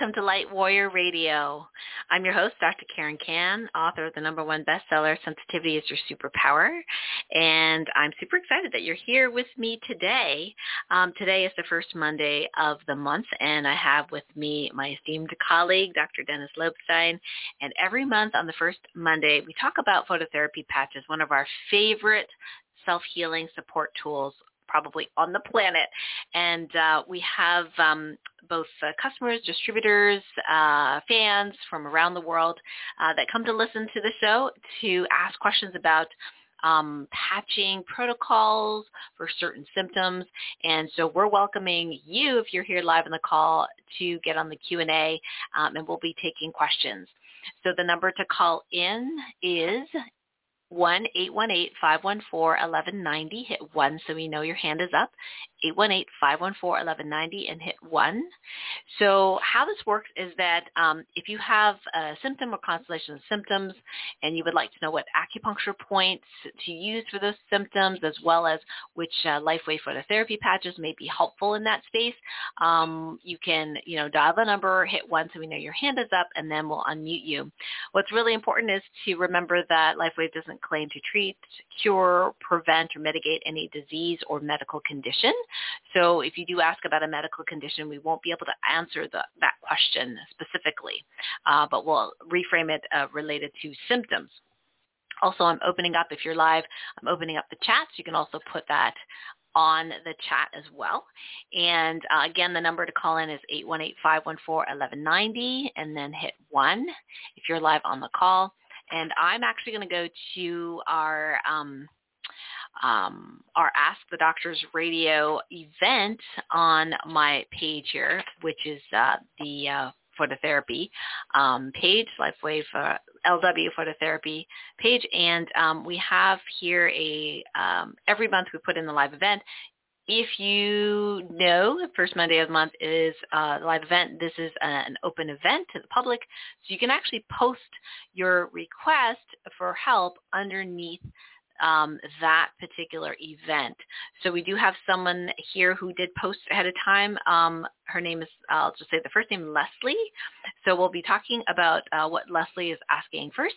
Welcome to Light Warrior Radio. I'm your host, Dr. Karen Kan, author of the #1 bestseller, Sensitivity is Your Superpower. And I'm super excited that you're here with me today. Today is the first Monday of the month, and I have with me my esteemed colleague, Dr. Dennis Loebstein. And every month on the first Monday, we talk about phototherapy patches, one of our favorite self-healing support tools probably on the planet. And we have both customers, distributors, fans from around the world that come to listen to the show to ask questions about patching protocols for certain symptoms. And so we're welcoming you, if you're here live on the call, to get on the Q&A, and we'll be taking questions. So the number to call in is 1-818-514-1190, hit 1 so we know your hand is up, 818-514-1190 and hit 1. So how this works is that if you have a symptom or constellation of symptoms and you would like to know what acupuncture points to use for those symptoms, as well as which LifeWave phototherapy patches may be helpful in that space, you can dial the number, hit 1 so we know your hand is up, and then we'll unmute you. What's really important is to remember that LifeWave doesn't claim to treat, cure, prevent, or mitigate any disease or medical condition. So if you do ask about a medical condition, we won't be able to answer that question specifically, but we'll reframe it related to symptoms. Also, I'm opening up, if you're live, I'm opening up the chat, so you can also put that on the chat as well. And again, the number to call in is 818-514-1190 and then hit 1 if you're live on the call. And I'm actually going to go to our Ask the Doctors radio event on my page here, which is the phototherapy page, LifeWave LW phototherapy page. And we have here every month we put in the live event. If you know, the first Monday of the month is a live event. This is an open event to the public, so you can actually post your request for help underneath that particular event. So we do have someone here who did post ahead of time. Her name is, I'll just say the first name, Leslie. So we'll be talking about what Leslie is asking first.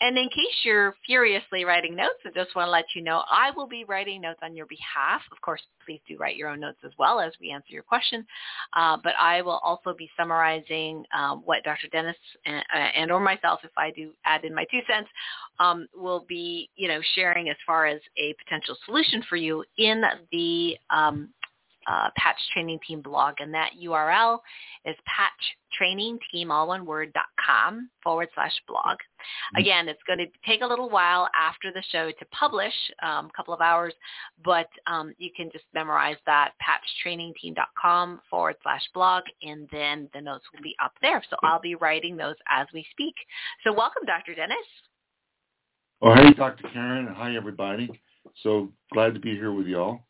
And in case you're furiously writing notes, I just want to let you know I will be writing notes on your behalf. Of course, please do write your own notes as well as we answer your question. But I will also be summarizing what Dr. Dennis and or myself, if I do add in my 2 cents, will be sharing as far as a potential solution for you in the patch training team blog, and that URL is patchtrainingteam.com/blog. Again, it's going to take a little while after the show to publish, a couple of hours, but you can just memorize that, patchtrainingteam.com/blog, and then the notes will be up there. So I'll be writing those as we speak. So welcome, Dr. Dennis. Well, hey, Dr. Karen. Hi, everybody. So glad to be here with you all.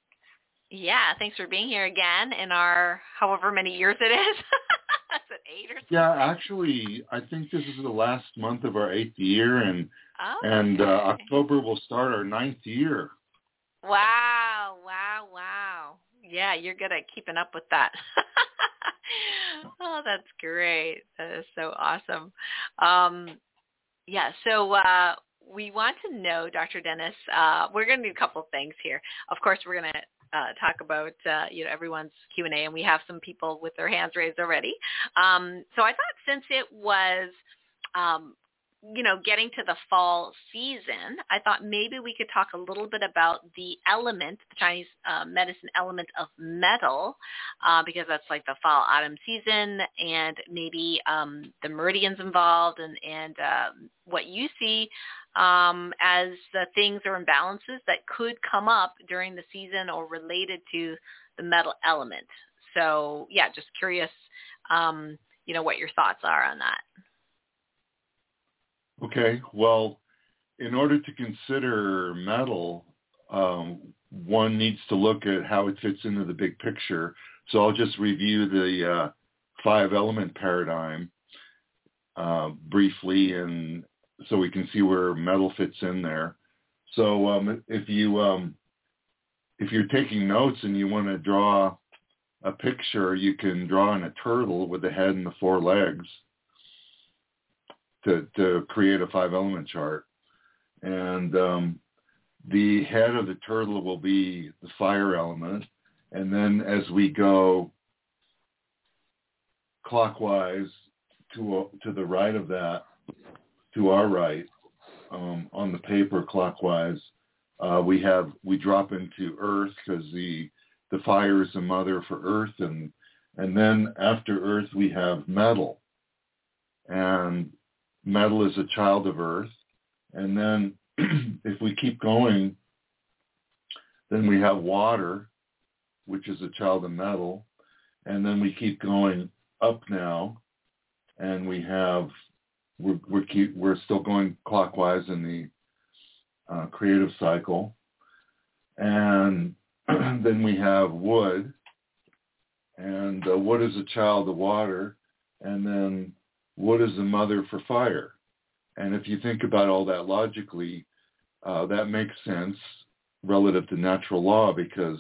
Yeah, thanks for being here again in our however many years it is. That's an 8 or something. Yeah, actually, I think this is the last month of our 8th year, and October will start our 9th year. Wow. Yeah, you're good at keeping up with that. Oh, that's great. That is so awesome. We want to know, Dr. Dennis, we're going to do a couple of things here. Of course, we're going to talk about everyone's Q&A, and we have some people with their hands raised already. So I thought, since it was getting to the fall season, I thought maybe we could talk a little bit about the element, the Chinese medicine element of metal, because that's like the fall autumn season, and maybe the meridians involved, and what you see as the things or imbalances that could come up during the season or related to the metal element. So yeah, just curious, what your thoughts are on that. Okay, well, in order to consider metal, one needs to look at how it fits into the big picture. So I'll just review the 5 element paradigm briefly, and so we can see where metal fits in there. So if you're taking notes and you want to draw a picture you can draw in a turtle with the head and the four legs to create a five element chart. And the head of the turtle will be the fire element. And then as we go clockwise to the right of that, to our right, on the paper clockwise, we drop into earth, because the fire is the mother for earth. And then after earth, we have metal. And metal is a child of earth. And then if we keep going, then we have water, which is a child of metal. And then we keep going up now, and we have, we're still going clockwise in the creative cycle. And then we have wood, and wood is a child of water, and then wood is the mother for fire. And if you think about all that logically, that makes sense relative to natural law, because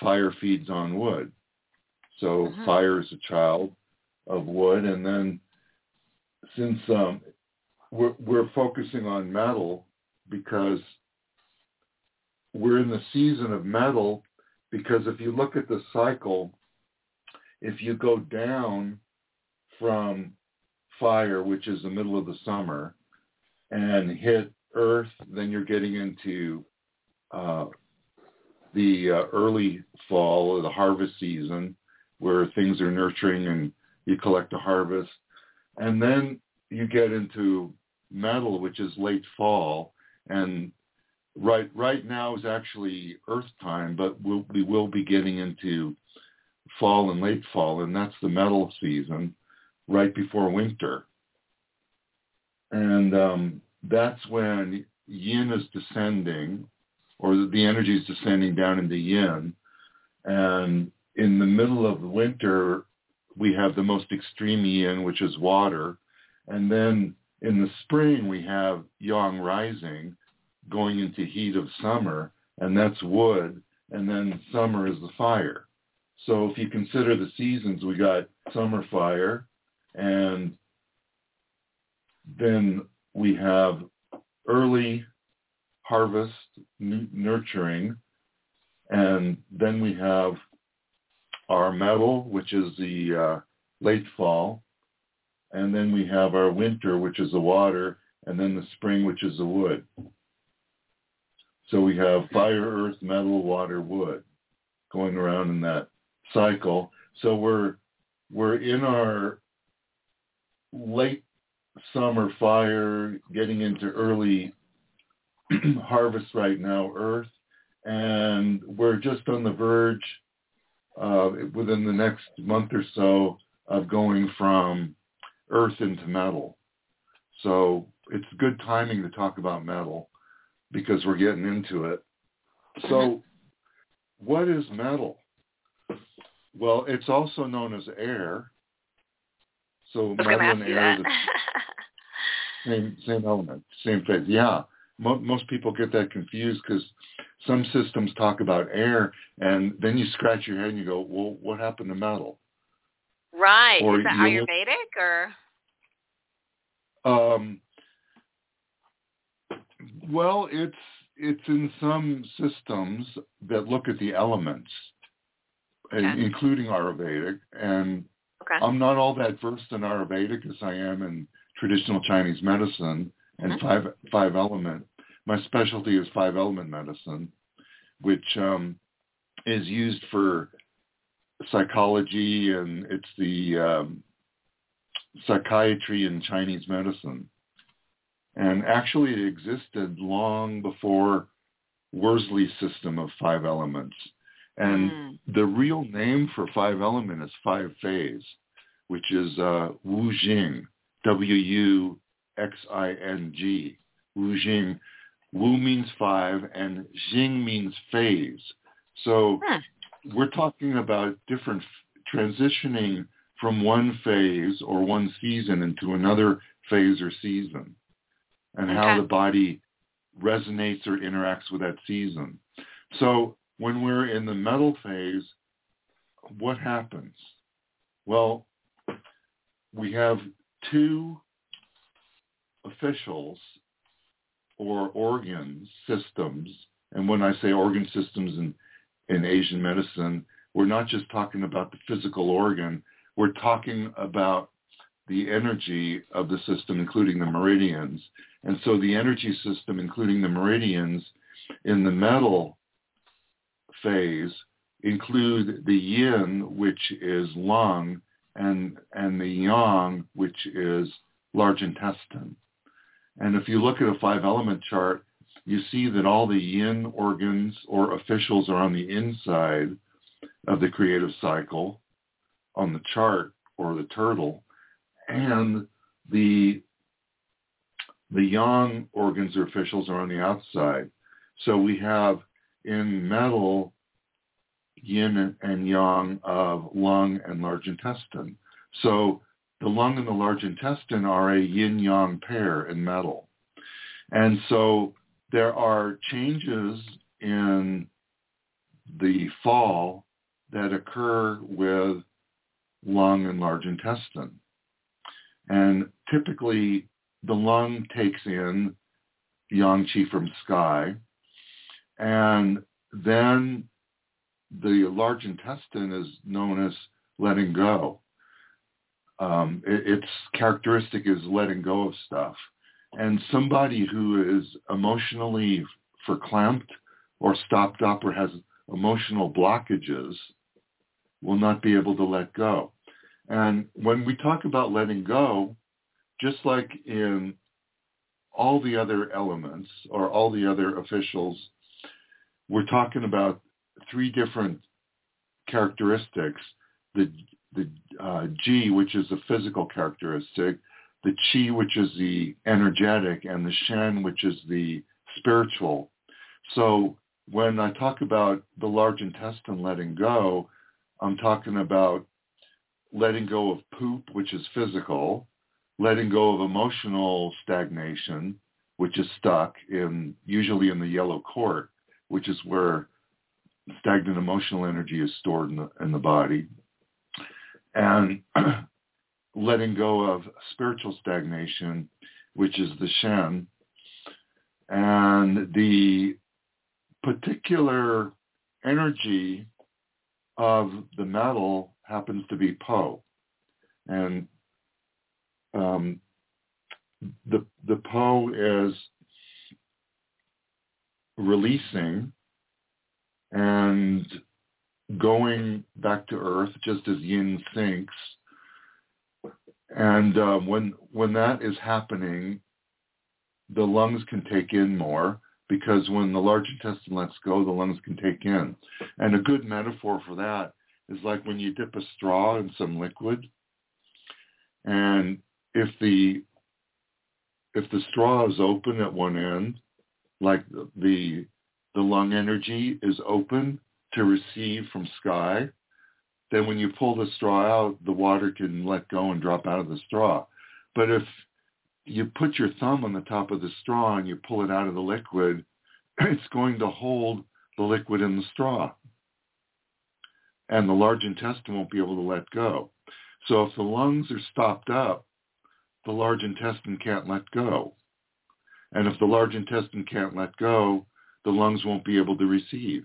fire feeds on wood. So fire is a child of wood. And then since we're focusing on metal, because we're in the season of metal, because if you look at the cycle, if you go down from fire, which is the middle of the summer, and hit earth, then you're getting into the early fall, or the harvest season, where things are nurturing and you collect a harvest. And then you get into metal, which is late fall, and right now is actually earth time, but we will be getting into fall and late fall, and that's the metal season, right before winter. And that's when yin is descending, or the energy is descending down into yin. And in the middle of winter, we have the most extreme yin, which is water. And then in the spring, we have yang rising, going into heat of summer, and that's wood. And then summer is the fire. So if you consider the seasons, we got summer fire, and then we have early harvest, nurturing, and then we have our metal, which is the late fall, and then we have our winter, which is the water, and then the spring, which is the wood. So we have fire, earth, metal, water, wood, going around in that cycle. So we're in our late summer fire, getting into early harvest right now, earth, and we're just on the verge within the next month or so of going from earth into metal. So it's good timing to talk about metal, because we're getting into it. So what is metal? Well, it's also known as air. So metal and air is the same element, same phase. Yeah, most people get that confused, because some systems talk about air, and then you scratch your head and you go, well, what happened to metal? Right. Or is that Ayurvedic or? Well, it's in some systems that look at the elements, including Ayurvedic, and I'm not all that versed in Ayurvedic as I am in traditional Chinese medicine and five element. My specialty is five element medicine, which is used for psychology, and it's the psychiatry in Chinese medicine. And actually it existed long before Worsley's system of five elements. And the real name for five element is five phase, which is Wu Jing, W-U-X-I-N-G. Wu Jing. Wu means five, and Jing means phase. So we're talking about different transitioning from one phase or one season into another phase or season, and how the body resonates or interacts with that season. So when we're in the metal phase, what happens? Well, we have two officials or organ systems, and when I say organ systems in Asian medicine, we're not just talking about the physical organ, we're talking about the energy of the system, including the meridians. And so the energy system, including the meridians, in the metal phase include the yin, which is lung, and the yang, which is large intestine. And if you look at a five-element chart, you see that all the yin organs or officials are on the inside of the creative cycle on the chart or the turtle, and the yang organs or officials are on the outside. So we have in metal yin and yang of lung and large intestine. So the lung and the large intestine are a yin-yang pair in metal. And so there are changes in the fall that occur with lung and large intestine. And typically the lung takes in yang qi from sky, and then the large intestine is known as letting go. Its characteristic is letting go of stuff. And somebody who is emotionally verklempt or stopped up or has emotional blockages will not be able to let go. And when we talk about letting go, just like in all the other elements or all the other officials, we're talking about three different characteristics, the qi, which is a physical characteristic, the qi, which is the energetic, and the shen, which is the spiritual. So when I talk about the large intestine letting go, I'm talking about letting go of poop, which is physical, letting go of emotional stagnation, which is stuck in usually in the yellow court, which is where stagnant emotional energy is stored in the body, and letting go of spiritual stagnation, which is the shen. And the particular energy of the metal happens to be Po. And the Po is releasing and going back to earth, just as yin sinks. And when that is happening, the lungs can take in more, because when the large intestine lets go, the lungs can take in. And a good metaphor for that is like when you dip a straw in some liquid, and if the straw is open at one end, like the lung energy is open to receive from sky, then when you pull the straw out, the water can let go and drop out of the straw. But if you put your thumb on the top of the straw and you pull it out of the liquid, it's going to hold the liquid in the straw, and the large intestine won't be able to let go. So if the lungs are stopped up, the large intestine can't let go. And if the large intestine can't let go, the lungs won't be able to receive.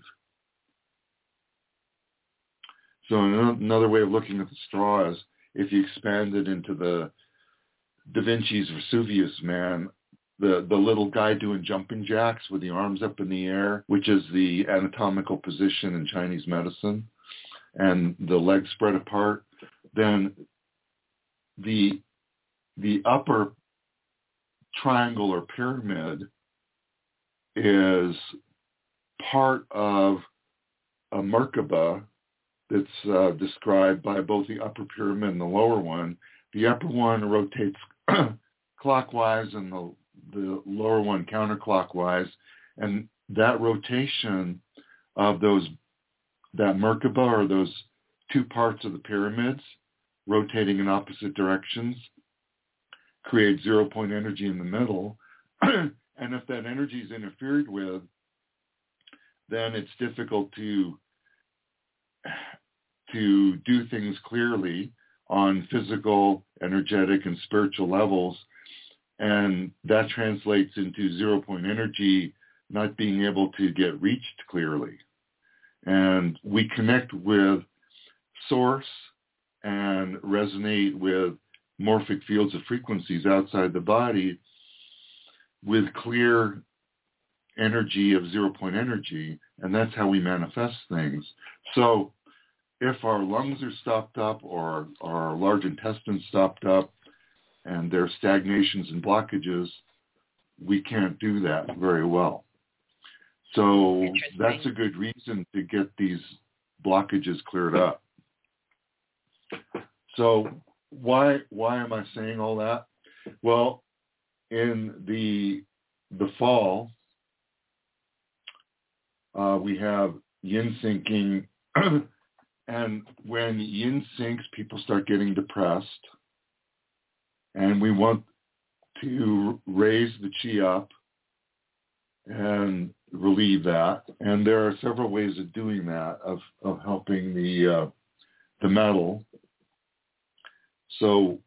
So another way of looking at the straw is if you expand it into the Da Vinci's Vesuvius Man, the little guy doing jumping jacks with the arms up in the air, which is the anatomical position in Chinese medicine, and the legs spread apart, then the upper triangle or pyramid is part of a Merkabah that's described by both the upper pyramid and the lower one. The upper one rotates clockwise and the lower one counterclockwise, and that rotation of that Merkabah, or those two parts of the pyramids rotating in opposite directions, creates zero-point energy in the middle. And if that energy is interfered with, then it's difficult to to do things clearly on physical, energetic, and spiritual levels. And that translates into zero-point energy not being able to get reached clearly. And we connect with source and resonate with morphic fields of frequencies outside the body with clear energy of zero-point energy, and that's how we manifest things. So if our lungs are stopped up or our large intestine stopped up and there are stagnations and blockages, we can't do that very well. So that's a good reason to get these blockages cleared up. So why am I saying all that? Well, in the fall, we have yin sinking, and when yin sinks, people start getting depressed, and we want to raise the qi up and relieve that. And there are several ways of doing that, of helping the metal. So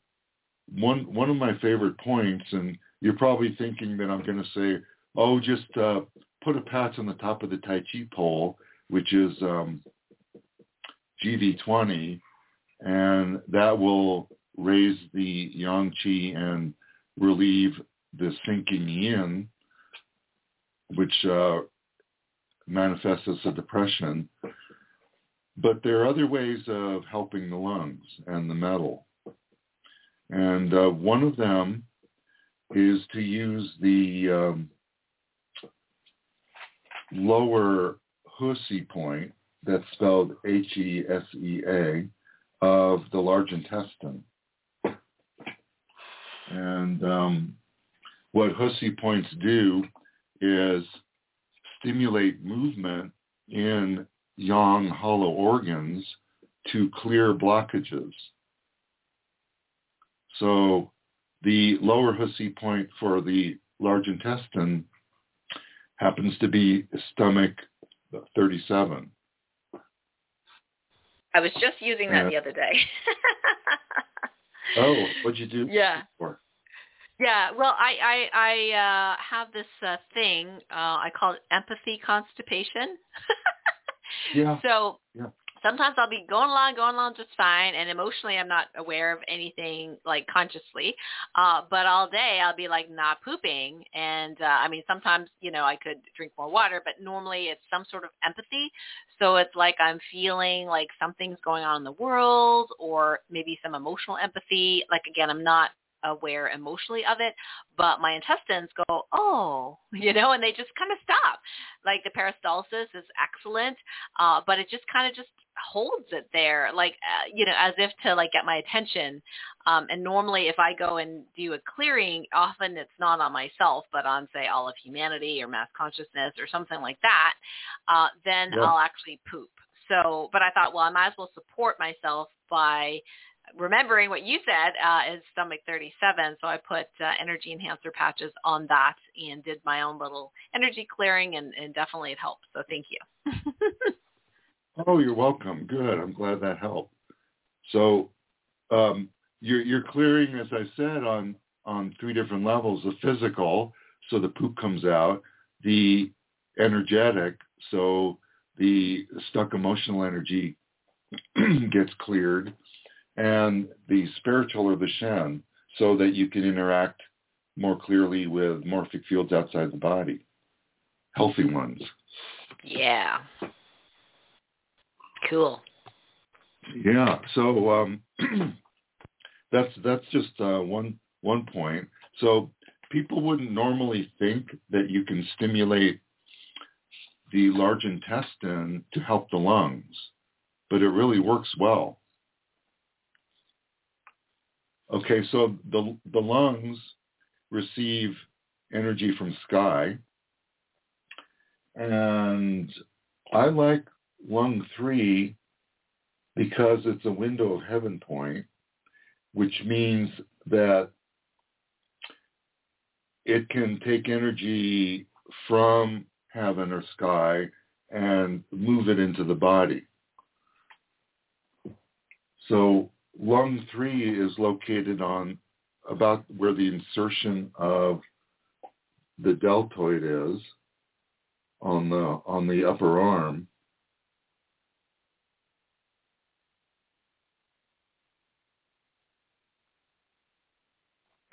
one of my favorite points, and you're probably thinking that I'm going to say, oh, just put a patch on the top of the Tai Chi pole, which is GV20, and that will raise the yang qi and relieve the sinking yin, which manifests as a depression. But there are other ways of helping the lungs and the metal. And one of them is to use the lower Ashi point, that's spelled H-E-S-E-A, of the large intestine. And what Ashi points do is stimulate movement in yang hollow organs to clear blockages. So the lower Ashi point for the large intestine happens to be stomach 37. I was just using that the other day. Oh, what'd you do? Yeah. Before? Yeah, well, I have this thing. I call it empathy constipation. Yeah. So yeah. Sometimes I'll be going along just fine, and emotionally I'm not aware of anything, like, consciously. But all day I'll be, like, not pooping. And, I mean, sometimes, you know, I could drink more water, but normally it's some sort of empathy. So it's like I'm feeling like something's going on in the world, or maybe some emotional empathy. Like, again, I'm not aware emotionally of it, but my intestines go, oh, you know, and they just kind of stop. Like, the peristalsis is excellent, but it just kind of just holds it there, like, you know, as if to, like, get my attention. And normally if I go and do a clearing, often it's not on myself, but on, say, all of humanity or mass consciousness or something like that, then yeah. I'll actually poop. So, but I thought, well, I might as well support myself by remembering what you said is stomach 37. So I put energy enhancer patches on that and did my own little energy clearing, and definitely it helped. So thank you. Oh, you're welcome. Good. I'm glad that helped. So you're clearing, as I said, on three different levels: the physical, so the poop comes out; the energetic, so the stuck emotional energy gets cleared; and the spiritual, or the shen, so that you can interact more clearly with morphic fields outside the body, healthy ones. Yeah. Cool. Yeah. So that's just one point. So people wouldn't normally think that you can stimulate the large intestine to help the lungs, but it really works well. Okay, so the lungs receive energy from sky, and I like lung 3 because it's a window of heaven point, which means that it can take energy from heaven or sky and move it into the body. So lung 3 is located on about where the insertion of the deltoid is on the upper arm.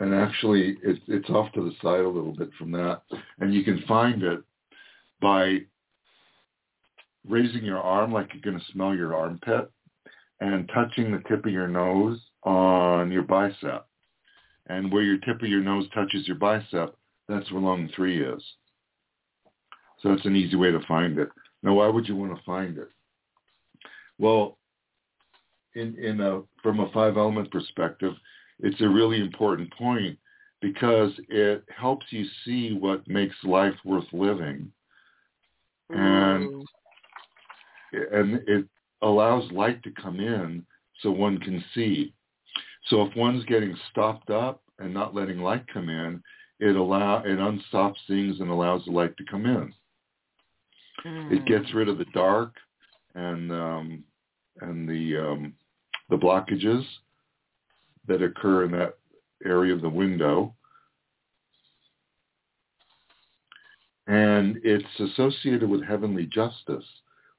And actually, it's off to the side a little bit from that. And you can find it by raising your arm like you're going to smell your armpit and touching the tip of your nose on your bicep. And where your tip of your nose touches your bicep, that's where lung 3 is. So that's an easy way to find it. Now, why would you want to find it? Well, from a 5-element perspective, it's a really important point because it helps you see what makes life worth living. And it allows light to come in so one can see. So if one's getting stopped up and not letting light come in, it unstops things and allows the light to come in. It gets rid of the dark and the blockages that occur in that area of the window. And it's associated with heavenly justice,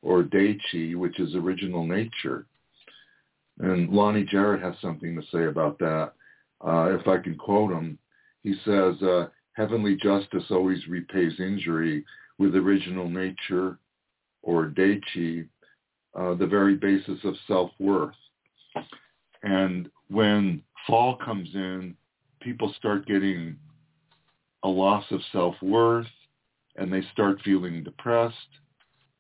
or Dé Qì, which is original nature. And Lonnie Jarrett has something to say about that. If I can quote him, he says, heavenly justice always repays injury with original nature, or Dé Qì, the very basis of self-worth. And when fall comes in, people start getting a loss of self-worth, and they start feeling depressed,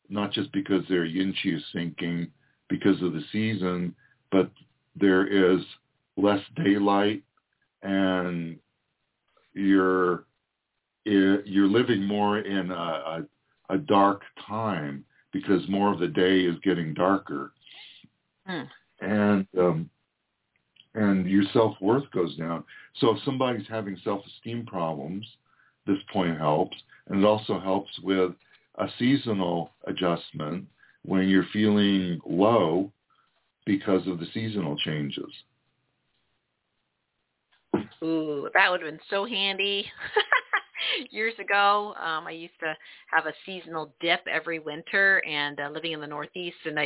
not just because their yin qi is sinking because of the season, but there is less daylight, and you're living more in a dark time because more of the day is getting darker. And your self-worth goes down. So if somebody's having self-esteem problems, this point helps. And it also helps with a seasonal adjustment when you're feeling low because of the seasonal changes. Ooh, that would have been so handy. Years ago, I used to have a seasonal dip every winter, and living in the Northeast, and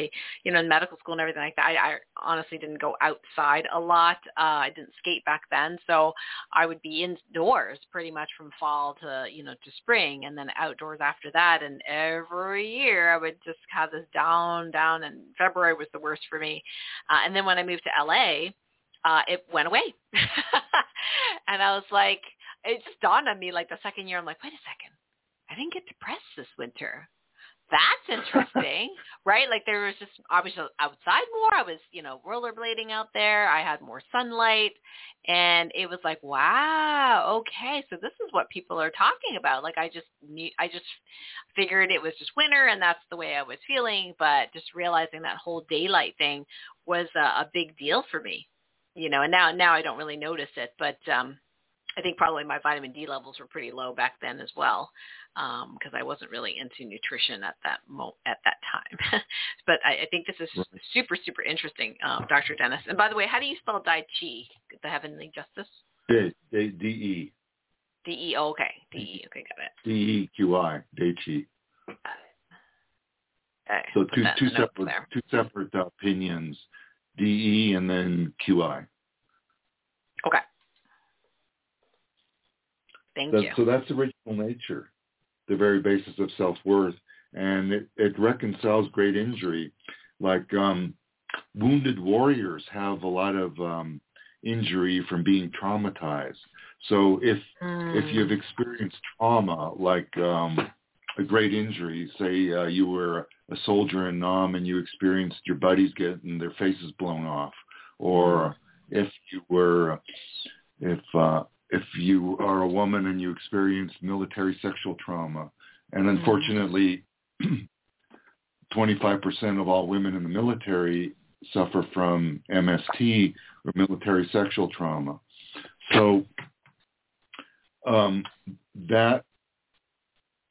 in medical school and everything like that, I honestly didn't go outside a lot. I didn't skate back then, so I would be indoors pretty much from fall to spring, and then outdoors after that. And every year I would just have this down, and February was the worst for me. And then when I moved to LA, it went away, and I was like, it just dawned on me like the second year. I'm like, wait a second. I didn't get depressed this winter. That's interesting, right? Like I was outside more. I was, rollerblading out there. I had more sunlight, and it was like, wow, okay. So this is what people are talking about. Like I just figured it was just winter and that's the way I was feeling. But just realizing that whole daylight thing was a big deal for me, and now I don't really notice it, but, I think probably my vitamin D levels were pretty low back then as well, because I wasn't really into nutrition at that time. But I think this is super, super interesting, Dr. Dennis. And by the way, how do you spell Dé Qì, the heavenly justice? D-E. D-E, oh, okay. D-E, okay, got it. D-E-Q-I, Dé Qì. Okay. So two separate opinions, D-E and then Q-I. Okay. Thank you. So that's original nature, the very basis of self-worth, and it reconciles great injury. Like wounded warriors have a lot of injury from being traumatized. So if you've experienced trauma, like a great injury, say you were a soldier in Nam and you experienced your buddies getting their faces blown off, or if you are a woman and you experience military sexual trauma, and unfortunately, 25% of all women in the military suffer from MST, or military sexual trauma. So that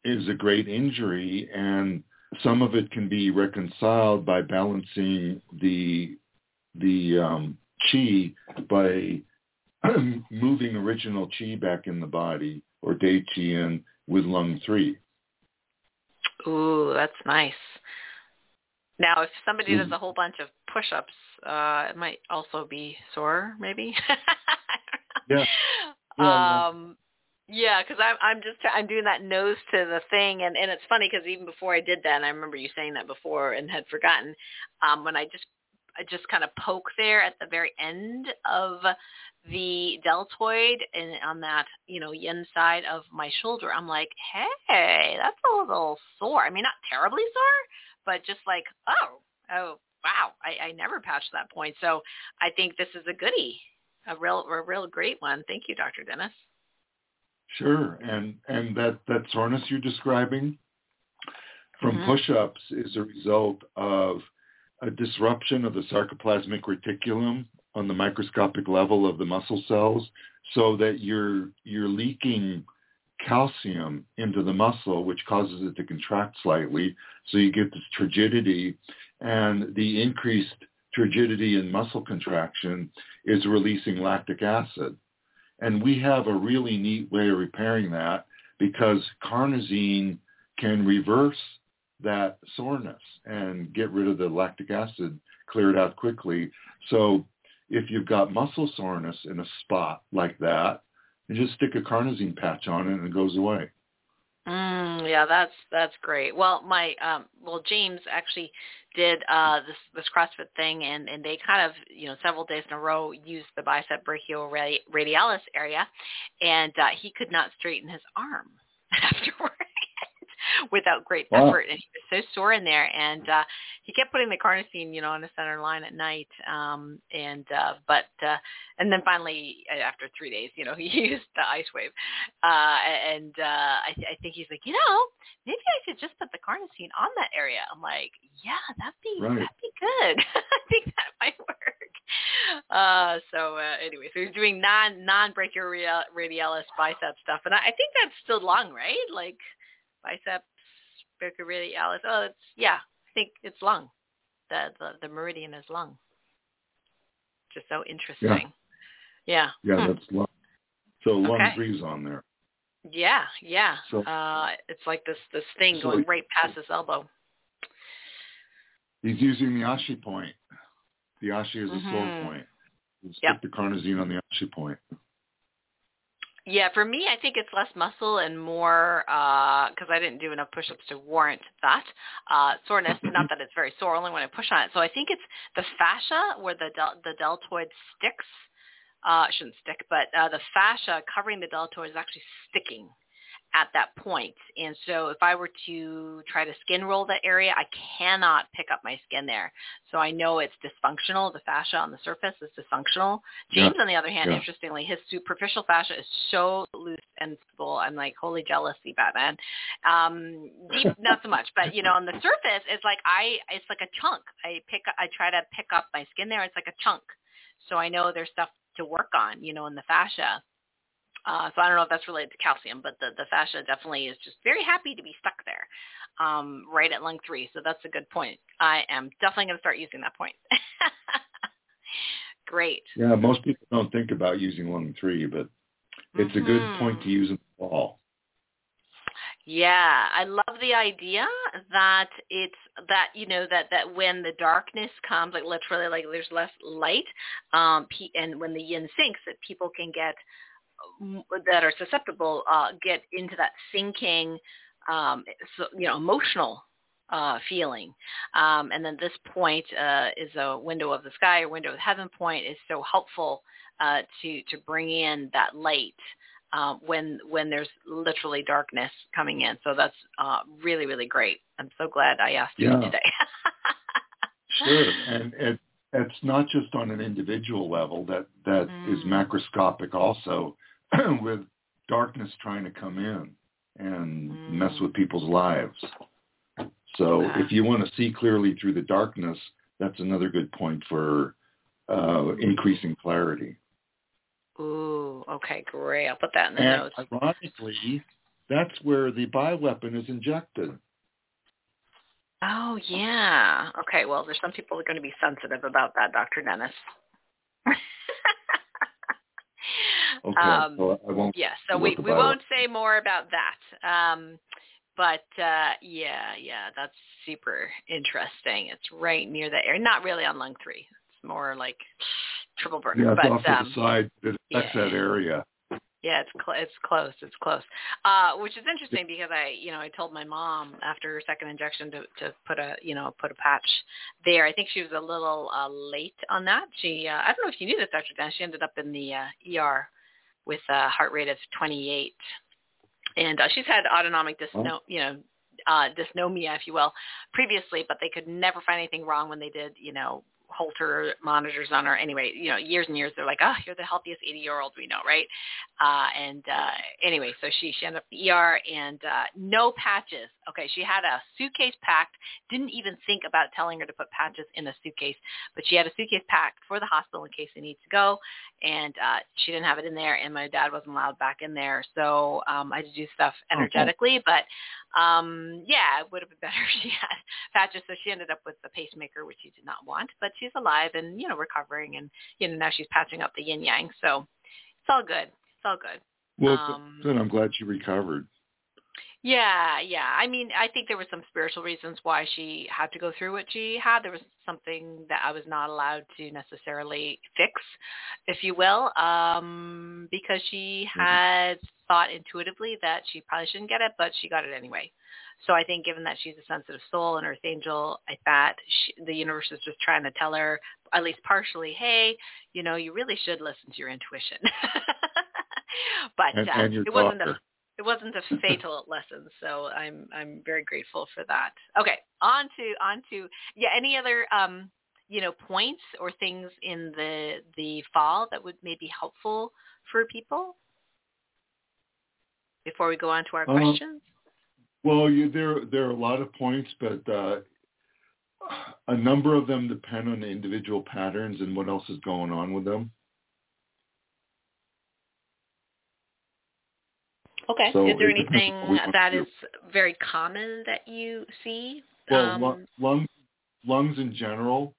is a great injury, and some of it can be reconciled by balancing the the qi by moving original qi back in the body, or Dé Qì in with lung 3. Ooh, that's nice. Now, if somebody does a whole bunch of push-ups, it might also be sore, maybe. Yeah. Yeah. Yeah, because I'm doing that nose to the thing, and it's funny because even before I did that, and I remember you saying that before and had forgotten, when I just kind of poke there at the very end of the deltoid and on that, yin side of my shoulder, I'm like, hey, that's a little sore. I mean, not terribly sore, but just like, oh, wow, I never patched that point. So I think this is a goodie, a real great one. Thank you, Dr. Dennis. Sure. And that soreness you're describing from push-ups is a result of a disruption of the sarcoplasmic reticulum on the microscopic level of the muscle cells, so that you're leaking calcium into the muscle, which causes it to contract slightly. So you get this turgidity, and the increased turgidity in muscle contraction is releasing lactic acid. And we have a really neat way of repairing that, because carnosine can reverse that soreness and get rid of the lactic acid, clear it out quickly. So if you've got muscle soreness in a spot like that, you just stick a carnosine patch on it and it goes away. Yeah, that's great. Well, my James actually did this CrossFit thing, and they kind of, several days in a row used the bicep brachioradialis area, and he could not straighten his arm afterwards without great effort, and he was so sore in there, and he kept putting the carnosine, on the center line at night, and then finally after 3 days, he used the ice wave, I think he's like, maybe I should just put the carnosine on that area. I'm like, yeah, that'd be good. I think that might work. Anyway, so he's doing non-brachioradialis bicep stuff, and I think that's still long, right? Like, biceps, brachioradialis. Oh, I think it's lung. The meridian is lung. Just so interesting. Yeah. Yeah, that's lung. So lung 3's on there. Yeah. So, it's like this thing going right past his elbow. He's using the Ashi point. The Ashi is a sore point. He'll stick the carnosine on the Ashi point. Yeah, for me, I think it's less muscle and more, because I didn't do enough push-ups to warrant that soreness. Not that it's very sore, only when I push on it. So I think it's the fascia where the deltoid sticks. It shouldn't stick, but the fascia covering the deltoid is actually sticking at that point. And so if I were to try to skin roll that area, I cannot pick up my skin there. So I know it's dysfunctional. The fascia on the surface is dysfunctional. James, on the other hand, interestingly, his superficial fascia is so loose and supple. I'm like, holy jealousy, Batman. Deep, not so much, but on the surface, it's like a chunk. I try to pick up my skin there. It's like a chunk. So I know there's stuff to work on, in the fascia. So I don't know if that's related to calcium, but the fascia definitely is just very happy to be stuck there, right at lung 3. So that's a good point. I am definitely going to start using that point. Great. Yeah, most people don't think about using lung 3, but it's a good point to use in the fall. Yeah, I love the idea that it's that, that when the darkness comes, like literally like there's less light, and when the yin sinks, that people can get – that are susceptible get into that sinking, emotional feeling. And then this point is a window of the sky, or window of heaven point is so helpful to bring in that light when there's literally darkness coming in. So that's really, really great. I'm so glad I asked you today. Sure. And it's not just on an individual level. That is macroscopic also. With darkness trying to come in and mess with people's lives. So if you want to see clearly through the darkness, that's another good point for increasing clarity. Ooh, okay, great. I'll put that in the notes. Ironically, that's where the bioweapon is injected. Oh, yeah. Okay, well, there's some people that are going to be sensitive about that, Dr. Dennis. Okay, well, I won't. Yeah, so we won't say more about that. But that's super interesting. It's right near the area. Not really on lung 3. It's more like triple burner. Yeah, it's off to the side. It affects that area. Yeah, it's close. Which is interesting because I told my mom after her second injection to put a patch there. I think she was a little late on that. She I don't know if you knew this, Dr. Dan. She ended up in the ER with a heart rate of 28, and she's had autonomic dysnomia, if you will, previously, but they could never find anything wrong when they did, Holter monitors on her. Anyway, years and years, they're like, oh, you're the healthiest 80-year-old we know, right? Anyway, so she ended up in the ER and no patches. Okay, she had a suitcase packed. Didn't even think about telling her to put patches in a suitcase, but she had a suitcase packed for the hospital in case they need to go, and she didn't have it in there, and my dad wasn't allowed back in there. So I had to do stuff energetically, but it would have been better if she had patches. So she ended up with the pacemaker, which she did not want, but she's alive and, recovering, and, now she's patching up the yin yang. So it's all good. Well, then I'm glad she recovered. Yeah. I mean, I think there were some spiritual reasons why she had to go through what she had. There was something that I was not allowed to necessarily fix, if you will, because she had thought intuitively that she probably shouldn't get it, but she got it anyway. So I think given that she's a sensitive soul and earth angel, I thought the universe is just trying to tell her, at least partially, hey, you really should listen to your intuition. But and your doctor. It wasn't a fatal lesson, so I'm very grateful for that. Okay, on to any other points or things in the fall that would maybe be helpful for people before we go on to our questions. Well, there are a lot of points, but a number of them depend on the individual patterns and what else is going on with them. Okay. So is there anything that is very common that you see? Well, lungs in general.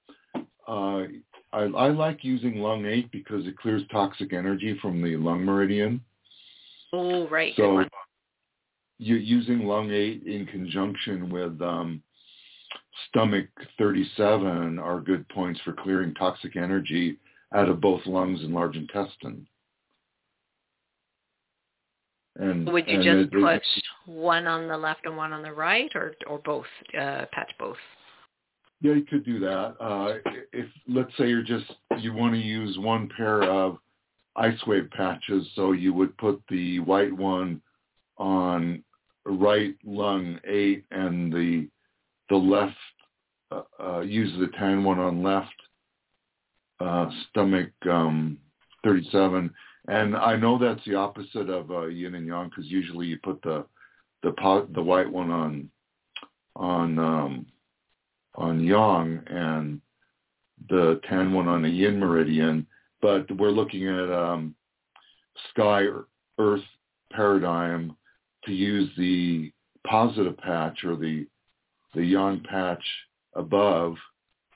I like using lung 8 because it clears toxic energy from the lung meridian. Oh, right. So you're using lung 8 in conjunction with stomach 37 are good points for clearing toxic energy out of both lungs and large intestine. And would you just put one on the left and one on the right, or both, patch both? Yeah, you could do that. If let's say you want to use one pair of ice wave patches, so you would put the white one on right lung 8 and the left, use the tan one on left stomach 37. And I know that's the opposite of yin and yang, because usually you put the white one on yang and the tan one on the yin meridian. But we're looking at sky earth paradigm to use the positive patch or the yang patch above,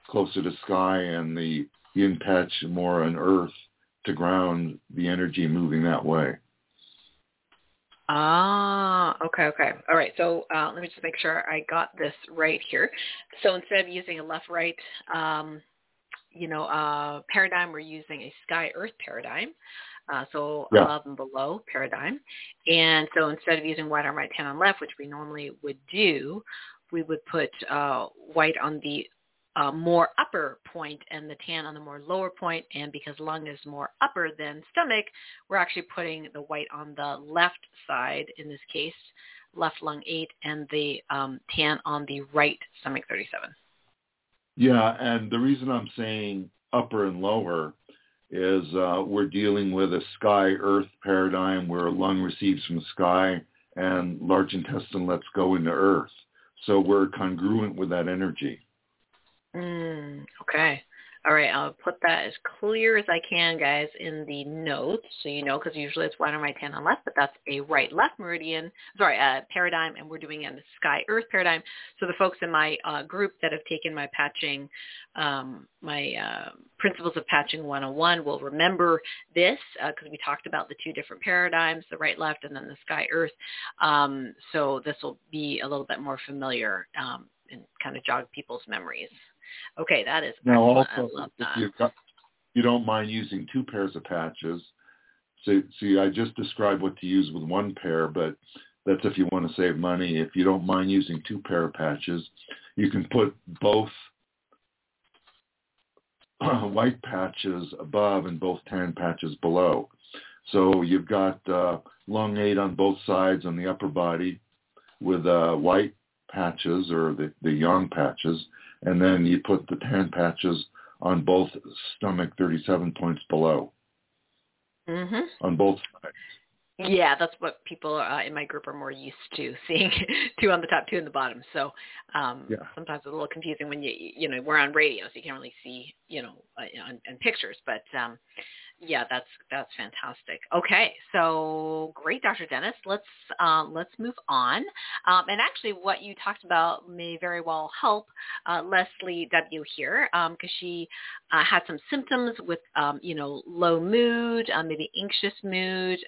closer to sky, and the yin patch more on earth, to ground the energy moving that way. Okay. All right. So let me just make sure I got this right here. So instead of using a left-right, paradigm, we're using a sky-earth paradigm. Above and below paradigm. And so instead of using white on right, tan on left, which we normally would do, we would put white on the more upper point and the tan on the more lower point. And because lung is more upper than stomach, we're actually putting the white on the left side, in this case, left lung 8, and the tan on the right stomach 37. Yeah, and the reason I'm saying upper and lower is we're dealing with a sky-earth paradigm where lung receives from sky and large intestine lets go into earth. So we're congruent with that energy. Okay. All right, I'll put that as clear as I can, guys, in the notes, so you know, because usually it's one on right, 10 on left, but that's a right-left meridian, paradigm, and we're doing it in the sky-earth paradigm. So the folks in my group that have taken my patching, my Principles of Patching 101 will remember this, because we talked about the two different paradigms, the right-left and then the sky-earth. So this will be a little bit more familiar and kind of jog people's memories. Okay, that is excellent. Also, I love that. You don't mind using two pairs of patches. So, see, I just described what to use with one pair, but that's if you want to save money. If you don't mind using two pair of patches, you can put both white patches above and both tan patches below. So you've got lungate on both sides on the upper body with white patches or the yang patches, and then you put the tan patches on both stomach 37 points below. Mm-hmm. On both sides. Yeah, that's what people in my group are more used to seeing, two on the top, two in the bottom. So yeah. Sometimes it's a little confusing when you know we're on radio, so you can't really see on pictures. But yeah, that's fantastic. Okay, so great, Dr. Dennis. Let's move on. And actually, what you talked about may very well help Leslie W. here, because she had some symptoms with low mood, maybe anxious mood,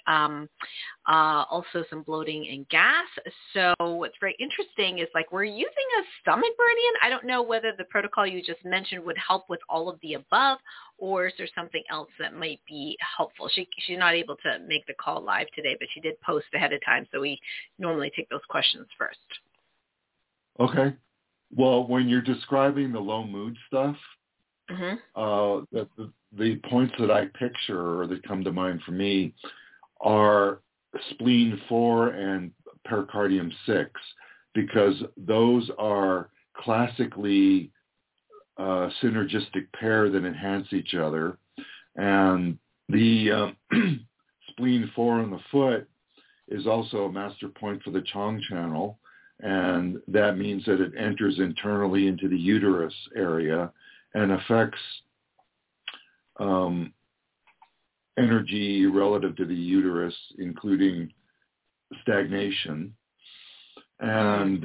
also some bloating and gas. So what's very interesting is like we're using a stomach meridian. I don't know whether the protocol you just mentioned would help with all of the above, or is there something else that might be helpful? She's not able to make the call live today, but she did post ahead of time, so we normally take those questions first. Okay. Well, when you're describing the low mood stuff, mm-hmm. The points that I picture or that come to mind for me are spleen 4 and pericardium 6, because those are classically synergistic pair that enhance each other. And the spleen 4 on the foot is also a master point for the Qang channel, and that means that it enters internally into the uterus area and affects energy relative to the uterus, including stagnation. And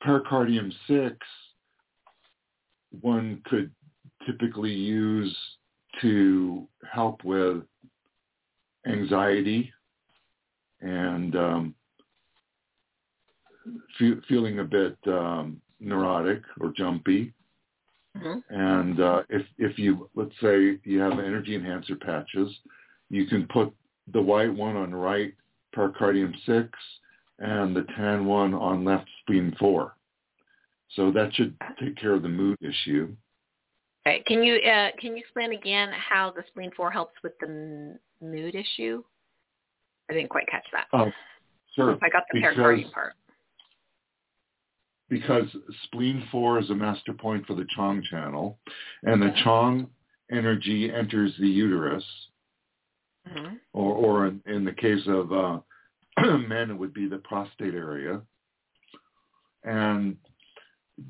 pericardium 6, one could typically use to help with anxiety and feeling a bit neurotic or jumpy. Mm-hmm. And if you, let's say you have energy enhancer patches, you can put the white one on right pericardium 6 and the tan one on left spleen 4. So that should take care of the mood issue. All right. Can you explain again how the spleen 4 helps with the mood issue? I didn't quite catch that. Oh, sure. I got the pericardium part. Because spleen 4 is a master point for the Qang channel, and the Qang energy enters the uterus, mm-hmm. or in the case of men, it would be the prostate area. And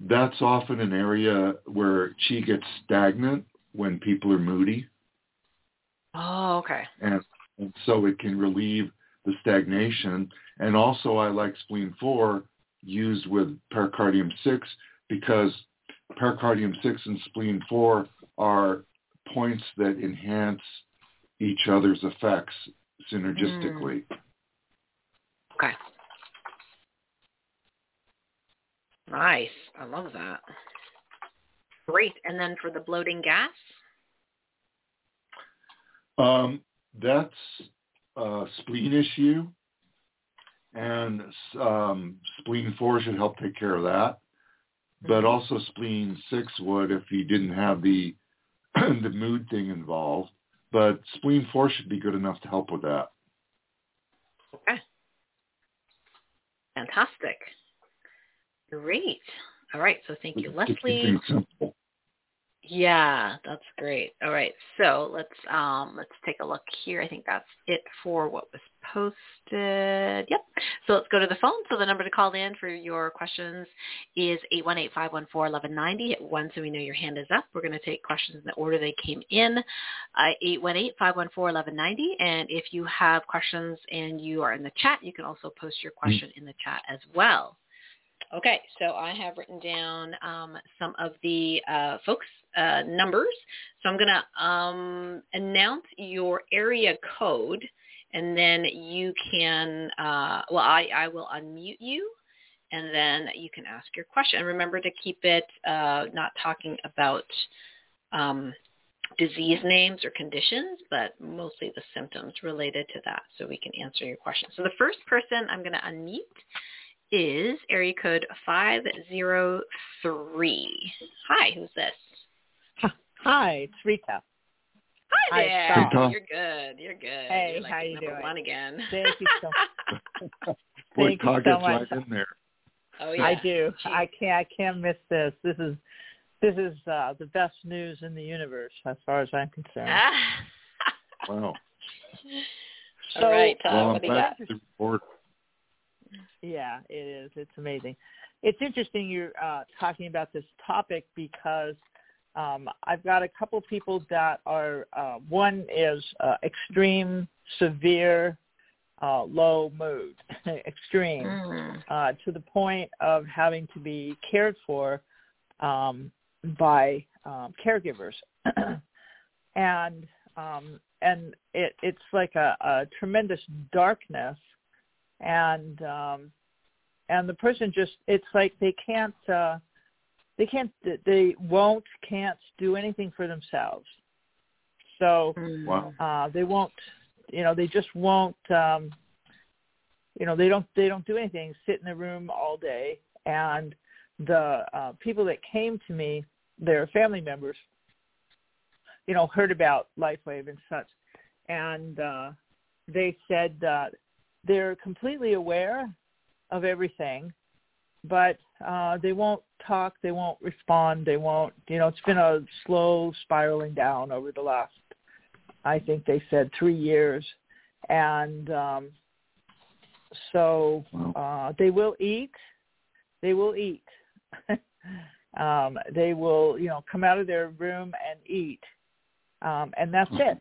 that's often an area where qi gets stagnant when people are moody. Oh, okay. And so it can relieve the stagnation. And also I like spleen 4 used with pericardium 6, because pericardium 6 and spleen 4 are points that enhance each other's effects synergistically. Okay. Nice. I love that. Great. And then for the bloating gas? That's a spleen issue, and spleen 4 should help take care of that. But also spleen 6 would if you didn't have the the mood thing involved. But spleen 4 should be good enough to help with that. Okay. Fantastic. Great. All right. So thank you, Leslie. Yeah, that's great. All right, so let's take a look here. I think that's it for what was posted. Yep. So let's go to the phone. So the number to call in for your questions is 818-514-1190. Hit one so we know your hand is up. We're going to take questions in the order they came in. 818-514-1190. And if you have questions and you are in the chat, you can also post your question in the chat as well. Okay, so I have written down some of the folks' numbers. So I'm going to announce your area code, and then you can, I will unmute you, and then you can ask your question. And remember to keep it not talking about disease names or conditions, but mostly the symptoms related to that, so we can answer your question. So the first person I'm going to unmute is area code 503. Hi, who's this? Hi, it's Rita. Hi there. Hi, Rita. You're good. Hey, you're like how you doing? One again. Thank you so much. Boy, target's so right in there. Oh yeah, I do. Jeez. I can't miss this. This is the best news in the universe, as far as I'm concerned. Wow. So, all right, Tom. Well, what do you got? Yeah, it is. It's amazing. It's interesting you're talking about this topic because I've got a couple people that are, one is extreme, severe, low mood, extreme, to the point of having to be cared for by caregivers. And it's like a tremendous darkness. And the person just, it's like they can't do anything for themselves. So wow. They won't, they just won't, they don't do anything, sit in the room all day. And the people that came to me, their family members, heard about LifeWave and such. And they said that they're completely aware of everything, but they won't talk, they won't respond, they won't, it's been a slow spiraling down over the last, I think they said 3 years. And so they will eat. They will, come out of their room and eat. And that's it.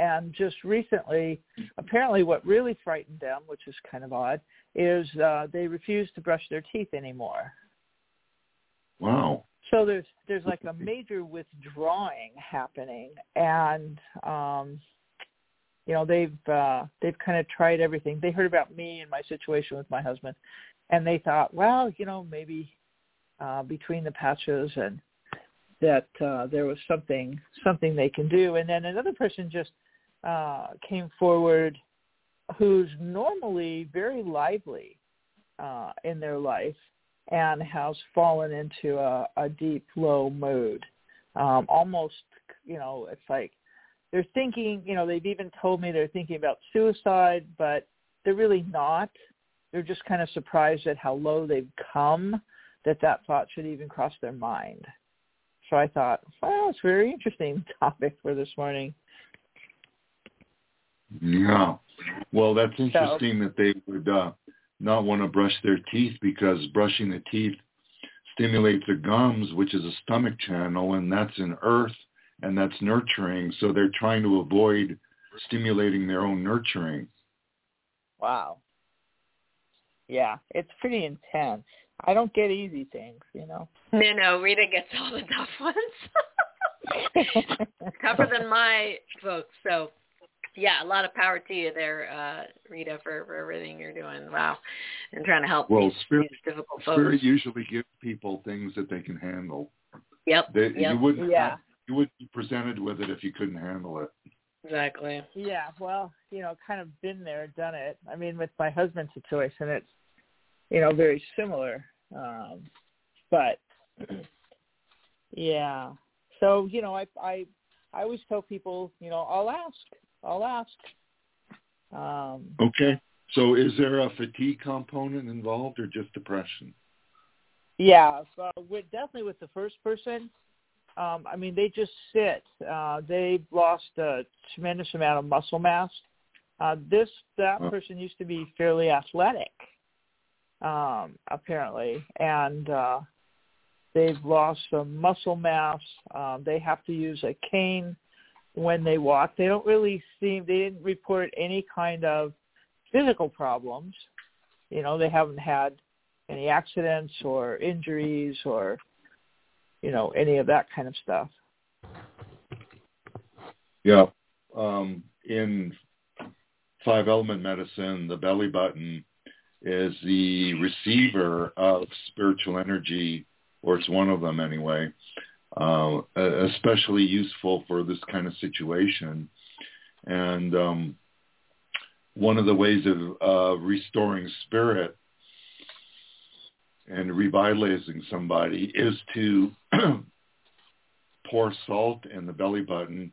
And just recently, apparently what really frightened them, which is kind of odd, is they refuse to brush their teeth anymore. Wow. So there's like a major withdrawing happening. And, they've kind of tried everything. They heard about me and my situation with my husband. And they thought, well, maybe between the patches and that there was something they can do. And then another person just came forward who's normally very lively in their life and has fallen into a deep, low mood. Almost, it's like they're thinking, they've even told me they're thinking about suicide, but they're really not. They're just kind of surprised at how low they've come, that thought should even cross their mind. So I thought, well, it's a very interesting topic for this morning. Yeah. Well, that's interesting that they would not want to brush their teeth, because brushing the teeth stimulates the gums, which is a stomach channel, and that's an earth, and that's nurturing. So they're trying to avoid stimulating their own nurturing. Wow. Yeah, it's pretty intense. I don't get easy things, No, Rita gets all the tough ones. Tougher than my folks. So, yeah, a lot of power to you there, Rita, for everything you're doing. Wow. And trying to help these difficult folks. Spirit usually gives people things that they can handle. Yep. You wouldn't be presented with it if you couldn't handle it. Exactly. Yeah, well, kind of been there, done it. I mean, with my husband's situation, it's, very similar. But yeah. So, I always tell people, I'll ask. Okay. So is there a fatigue component involved or just depression? Yeah. So definitely with the first person, I mean, they just sit. They've lost a tremendous amount of muscle mass. That person used to be fairly athletic, apparently, and they've lost some muscle mass. They have to use a cane when they walk. They didn't report any kind of physical problems. You know, they haven't had any accidents or injuries or, you know, any of that kind of stuff. Yeah. In five element medicine, the belly button is the receiver of spiritual energy, or it's one of them anyway, especially useful for this kind of situation. And one of the ways of restoring spirit and revitalizing somebody is to pour salt in the belly button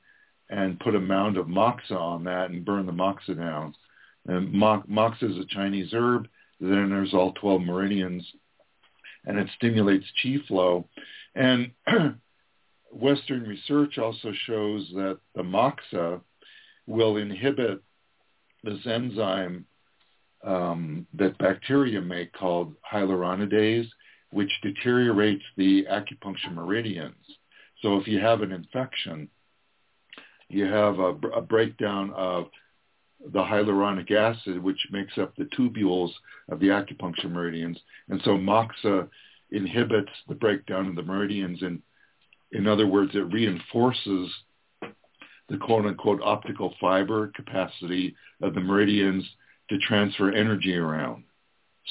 and put a mound of moxa on that and burn the moxa down. And moxa is a Chinese herb that enters all 12 meridians, and it stimulates qi flow. And Western research also shows that the moxa will inhibit this enzyme that bacteria make called hyaluronidase, which deteriorates the acupuncture meridians. So if you have an infection, you have a breakdown of the hyaluronic acid, which makes up the tubules of the acupuncture meridians. And so moxa inhibits the breakdown of the meridians. And in other words, it reinforces the quote-unquote optical fiber capacity of the meridians to transfer energy around.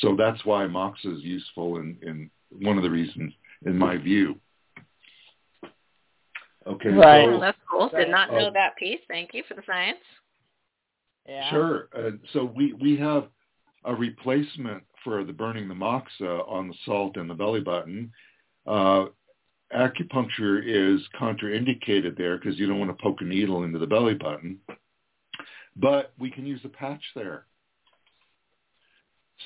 So that's why moxa is useful, in one of the reasons, in my view. Okay. Right. So, that's cool. Did not know that piece. Thank you for the science. Yeah. Sure. So we have a replacement for the burning the moxa on the salt and the belly button. Acupuncture is contraindicated there because you don't want to poke a needle into the belly button. But we can use a patch there.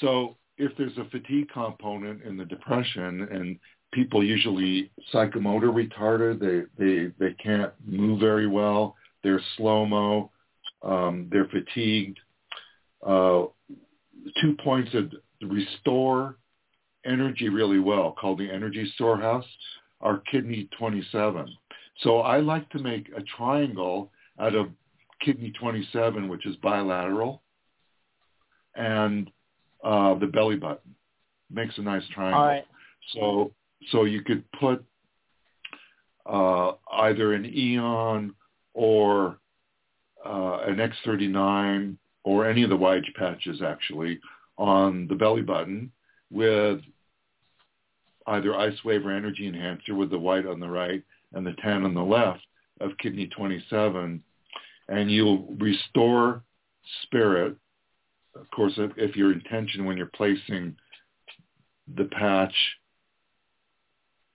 So if there's a fatigue component in the depression, and people usually psychomotor retarded, they can't move very well, they're slow-mo, they're fatigued. 2 points that restore energy really well, called the energy storehouse, are kidney 27. So I like to make a triangle out of kidney 27, which is bilateral, and the belly button. Makes a nice triangle. All right. So you could put either an Eon or an X39 or any of the wide patches, actually, on the belly button with either Ice Wave or Energy Enhancer, with the white on the right and the tan on the left of kidney 27, and you'll restore spirit. Of course, if your intention when you're placing the patch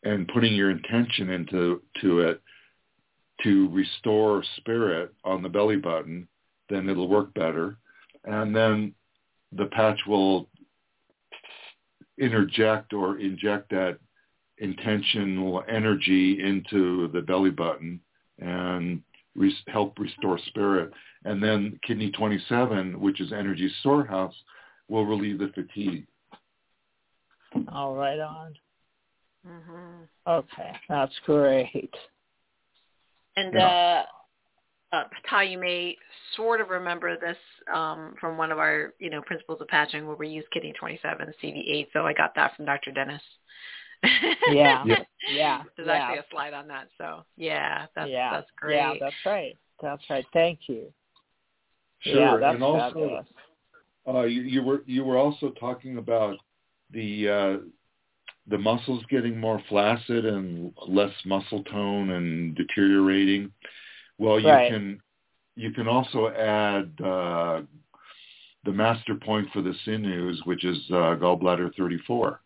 and putting your intention into it to restore spirit on the belly button, then it'll work better. And then the patch will interject or inject that intentional energy into the belly button and help restore spirit. And then kidney 27, which is energy storehouse, will relieve the fatigue. All right on. Mm-hmm. Okay, that's great. And Ty, you may sort of remember this from one of our, principles of patching, where we use kidney 27, CV8. So I got that from Dr. Dennis. Yeah, yeah. There's actually a slide on that. So that's great. Yeah, that's right. Thank you. Sure. Yeah, that's fabulous. You were also talking about the muscles getting more flaccid and less muscle tone and deteriorating. Well, you can also add the master point for the sinews, which is gallbladder 34.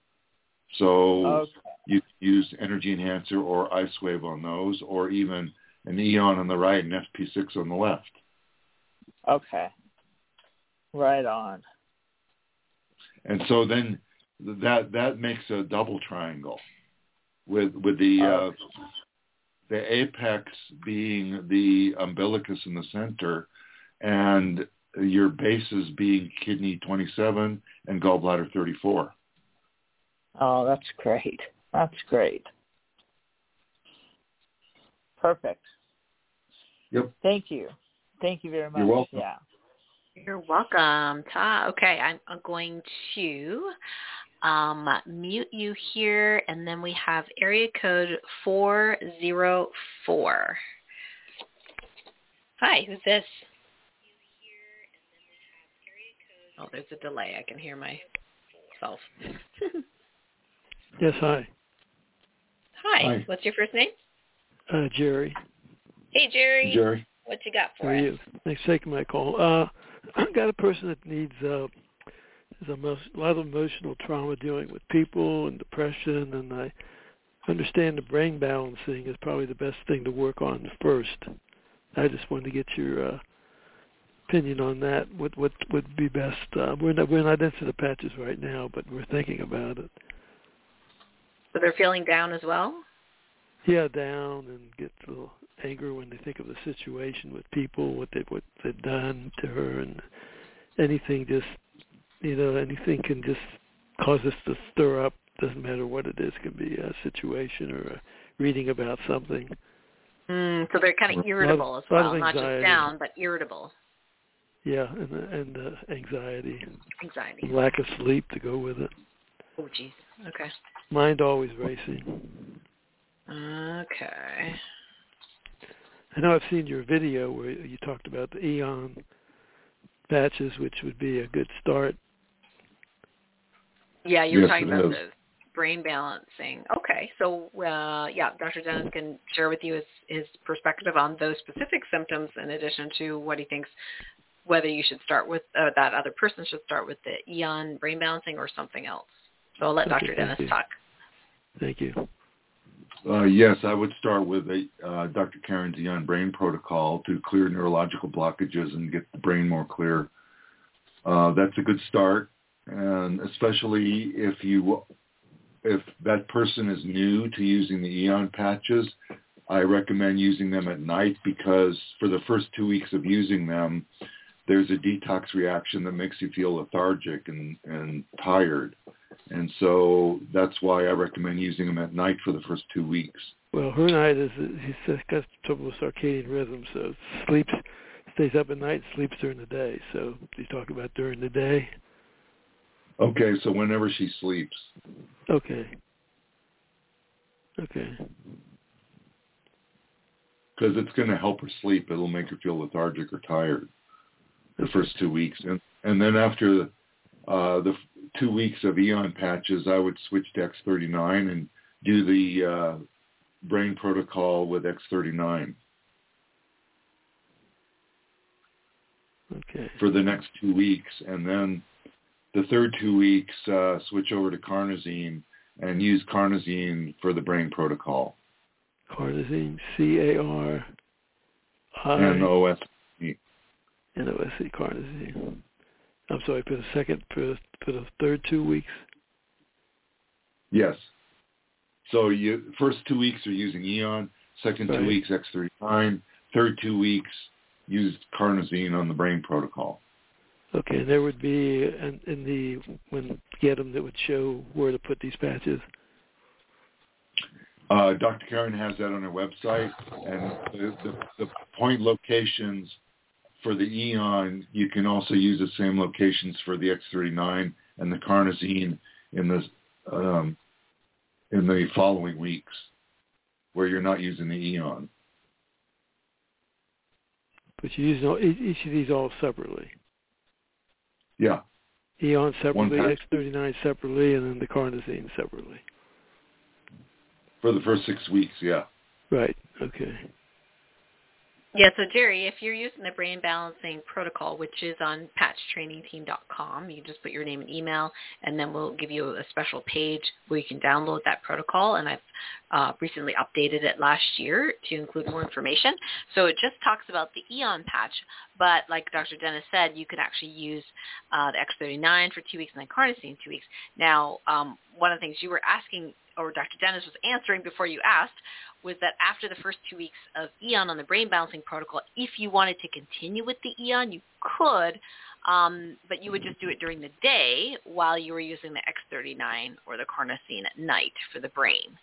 So you use Energy Enhancer or Ice Wave on those, or even an Eon on the right and FP6 on the left. Okay. Right on. And so then that makes a double triangle with the the apex being the umbilicus in the center, and your bases being kidney 27 and gallbladder 34. Oh, that's great. That's great. Perfect. Yep. Thank you. Thank you very much. You're welcome. Yeah. You're welcome, Ta. Okay, I'm going to mute you here, and then we have area code 404. Hi, who's this? Oh, there's a delay. I can hear myself. Yes, hi. Hi. What's your first name? Jerry. Hey, Jerry. Jerry. What you got for us? How are you? Thanks for taking my call. I've got a person that needs a lot of emotional trauma dealing with people and depression, and I understand the brain balancing is probably the best thing to work on first. I just wanted to get your opinion on that. What would be best? We're not into the patches right now, but we're thinking about it. So they're feeling down as well? Yeah, down, and get a little anger when they think of the situation with people, what they've done to her, and anything just, anything can just cause us to stir up. Doesn't matter what it is. It can be a situation or a reading about something. So they're kind of irritable as well, not just down, but irritable. Yeah, and anxiety. Anxiety. Lack of sleep to go with it. Oh, geez. Okay. Mind always racing. Okay. I know I've seen your video where you talked about the eon patches, which would be a good start. Yeah, you were talking about the brain balancing. Okay, so Dr. Dennis can share with you his perspective on those specific symptoms, in addition to what he thinks whether you should start with that other person should start with the eon brain balancing or something else. So I'll let Dr. Dennis talk. Thank you. Yes, I would start with Dr. Karen's Yin Brain Protocol to clear neurological blockages and get the brain more clear. That's a good start, and especially if that person is new to using the Eon patches, I recommend using them at night, because for the first 2 weeks of using them, there's a detox reaction that makes you feel lethargic and tired. And so that's why I recommend using them at night for the first 2 weeks. Well, her night is, he's got trouble with circadian rhythm, so stays up at night, sleeps during the day. So you talk about during the day? Okay, so whenever she sleeps. Okay. Because it's going to help her sleep. It'll make her feel lethargic or tired the first 2 weeks. And then after the 2 weeks of Eon patches, I would switch to X39 and do the brain protocol with X39. Okay. For the next 2 weeks. And then the third 2 weeks, switch over to carnosine and use carnosine for the brain protocol. Carnosine, C-A-R-N-O-S-E, carnosine. I'm sorry, for the third 2 weeks? Yes. So you first 2 weeks are using Eon, second 2 weeks X39, third 2 weeks use carnosine on the brain protocol. Okay, there would be, when you get them, that would show where to put these patches? Dr. Karen has that on her website, and the point locations for the Eon, you can also use the same locations for the X39 and the carnosine in the following weeks where you're not using the Eon. But you use each of these all separately? Yeah. Eon separately, X39 separately, and then the carnosine separately? For the first 6 weeks, yeah. Right, okay. Yeah, so Jerry, if you're using the brain balancing protocol, which is on patchtrainingteam.com, you just put your name and email, and then we'll give you a special page where you can download that protocol. And I've recently updated it last year to include more information. So it just talks about the Eon patch, but like Dr. Dennis said, you could actually use the X39 for 2 weeks and then carnosine 2 weeks. Now, one of the things you were asking or Dr. Dennis was answering before you asked, was that after the first 2 weeks of Eon on the brain balancing protocol, if you wanted to continue with the Eon, you could, but you would just do it during the day while you were using the X39 or the carnosine at night for the brain.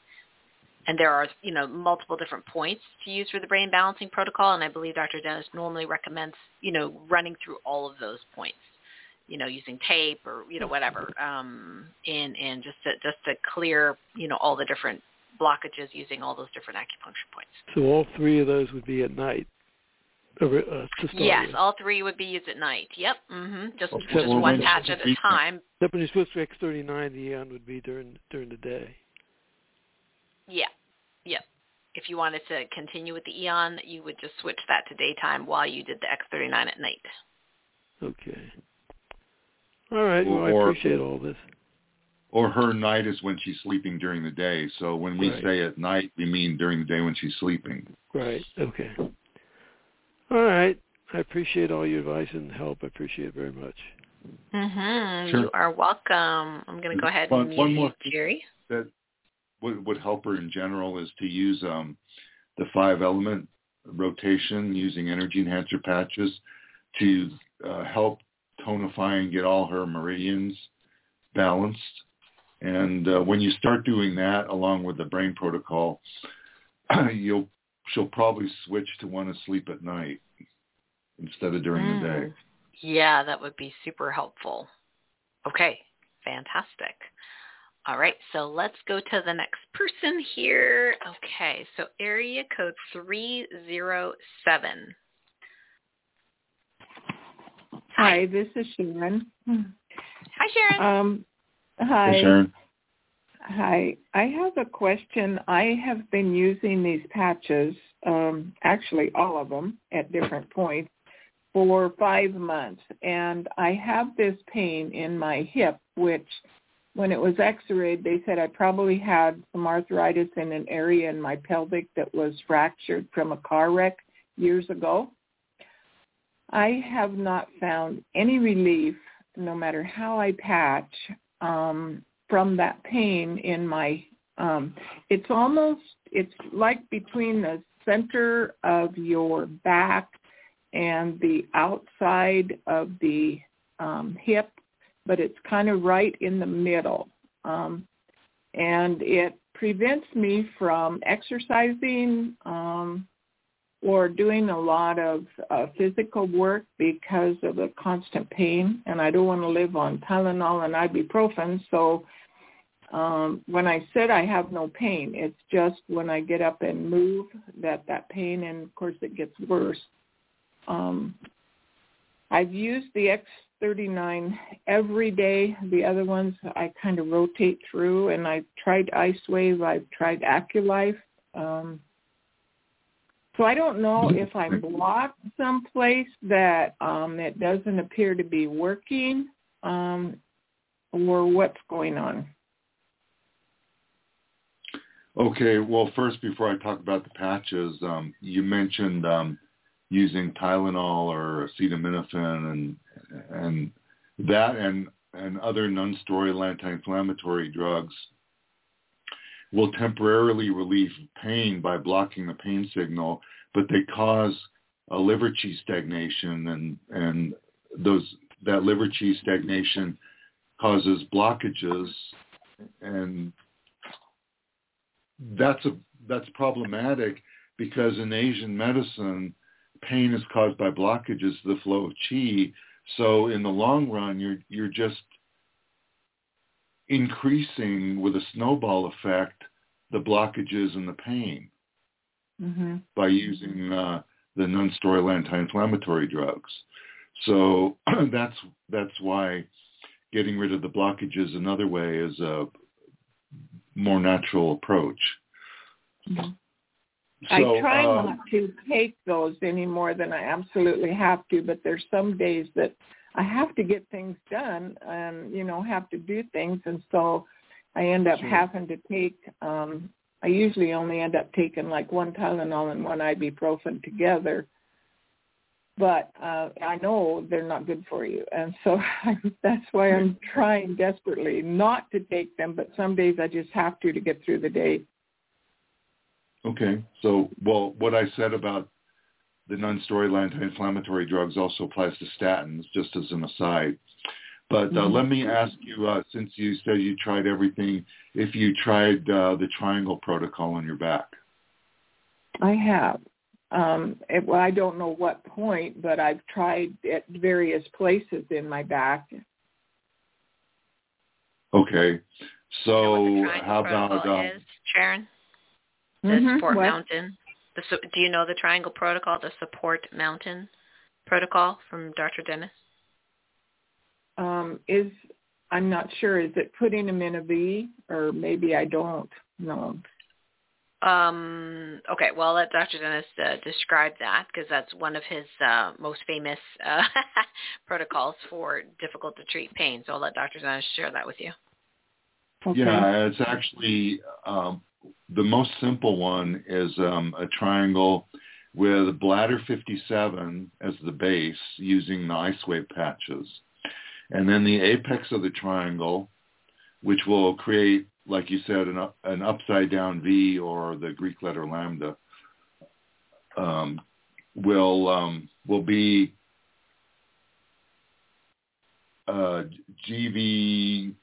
And there are, you know, multiple different points to use for the brain balancing protocol, and I believe Dr. Dennis normally recommends, you know, running through all of those points, you know, using tape or, you know, whatever, and just to clear, you know, all the different blockages using all those different acupuncture points. So all three of those would be at night? Yes, with. All three would be used at night. Yep, mm-hmm. Just one patch at a time. Except when you're supposed to X39, the Eon would be during the day. Yeah, yeah. If you wanted to continue with the Eon, you would just switch that to daytime while you did the X39 at night. Okay. All right, well, I appreciate all this. Or her night is when she's sleeping during the day. So when we say at night, we mean during the day when she's sleeping. Right, okay. All right. I appreciate all your advice and help. I appreciate it very much. Mm-hmm. Sure. You are welcome. I'm going to go ahead and mute Jerry. That would help her in general is to use the 5 element rotation using energy enhancer patches to help tonify and get all her meridians balanced. And when you start doing that along with the brain protocol, she'll probably switch to want to sleep at night instead of during the day. Yeah, that would be super helpful. Okay, fantastic. All right, so let's go to the next person here. Okay, so area code 307. Hi, this is Sharon. Hi, Sharon. Hi. Hey, Sharon. Hi. I have a question. I have been using these patches, actually all of them at different points, for 5 months. And I have this pain in my hip, which when it was x-rayed, they said I probably had some arthritis in an area in my pelvic that was fractured from a car wreck years ago. I have not found any relief, no matter how I patch, from that pain in my, it's like between the center of your back and the outside of the hip, but it's kind of right in the middle. And it prevents me from exercising or doing a lot of physical work because of the constant pain, and I don't want to live on Tylenol and ibuprofen. So when I said I have no pain, it's just when I get up and move that pain, and of course it gets worse. I've used the X39 every day. The other ones I kind of rotate through, and I've tried IceWave, I've tried AcuLife. So I don't know if I'm blocked someplace that it doesn't appear to be working or what's going on. Okay. Well, first, before I talk about the patches, you mentioned using Tylenol or acetaminophen and other non-steroidal anti-inflammatory drugs will temporarily relieve pain by blocking the pain signal, but they cause a liver qi stagnation, and that liver qi stagnation causes blockages, and that's problematic because in Asian medicine, pain is caused by blockages to the flow of qi. So in the long run, you're just increasing with a snowball effect the blockages and the pain by using the non-steroidal anti-inflammatory drugs. So that's why getting rid of the blockages another way is a more natural approach. Mm-hmm. So, I try not to take those any more than I absolutely have to, but there's some days that I have to get things done and, you know, have to do things. And so I end up having to take, I usually only end up taking like one Tylenol and one ibuprofen together. but I know they're not good for you. And so that's why I'm trying desperately not to take them, but some days I just have to get through the day. Okay. So, well, what I said about the non-steroidal anti-inflammatory drugs also applies to statins, just as an aside. But let me ask you, since you said you tried everything, if you tried the triangle protocol on your back. I have. Well, I don't know what point, but I've tried at various places in my back. Okay. So you know what the triangle protocol is, Sharon? The support mountain. Do you know the triangle protocol, the support mountain protocol from Dr. Dennis? I'm not sure. Is it putting them in a V, or maybe I don't know? Okay, well, I'll let Dr. Dennis describe that, because that's one of his most famous protocols for difficult-to-treat pain. So I'll let Dr. Dennis share that with you. Okay. Yeah, it's actually the most simple one is a triangle with bladder 57 as the base using the ice wave patches. And then the apex of the triangle, which will create, like you said, an upside-down V or the Greek letter lambda, will be GV2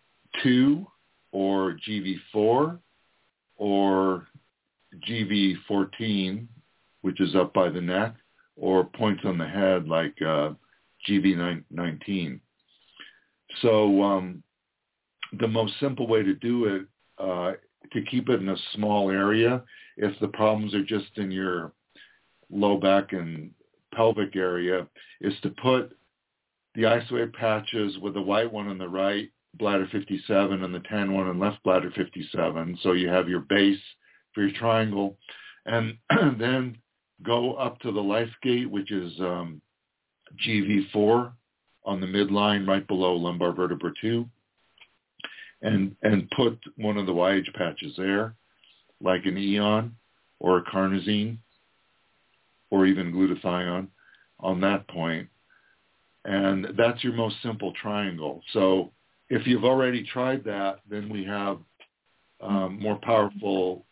or GV4 or GV14, which is up by the neck, or points on the head like GV19. So the most simple way to do it, to keep it in a small area, if the problems are just in your low back and pelvic area, is to put the ice wave patches with the white one on the right bladder 57 and the tan one on left bladder 57. So you have your base for your triangle. And then go up to the life gate, which is GV4. On the midline right below lumbar vertebra 2, and put one of the YH patches there, like an eon or a carnosine or even glutathione on that point. And that's your most simple triangle. So if you've already tried that, then we have more powerful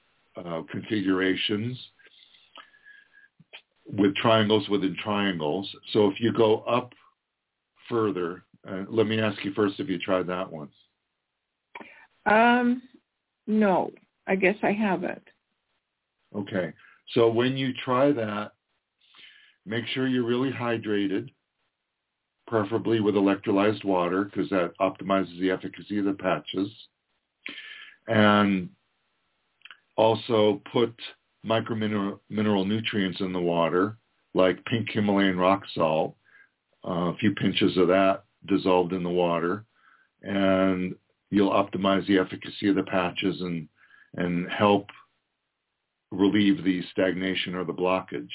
configurations with triangles within triangles. So if you go up further. Let me ask you first if you tried that one. No, I guess I haven't. Okay. So when you try that, make sure you're really hydrated, preferably with electrolyzed water, because that optimizes the efficacy of the patches. And also put micromineral nutrients in the water, like pink Himalayan rock salt. A few pinches of that dissolved in the water, and you'll optimize the efficacy of the patches and help relieve the stagnation or the blockage.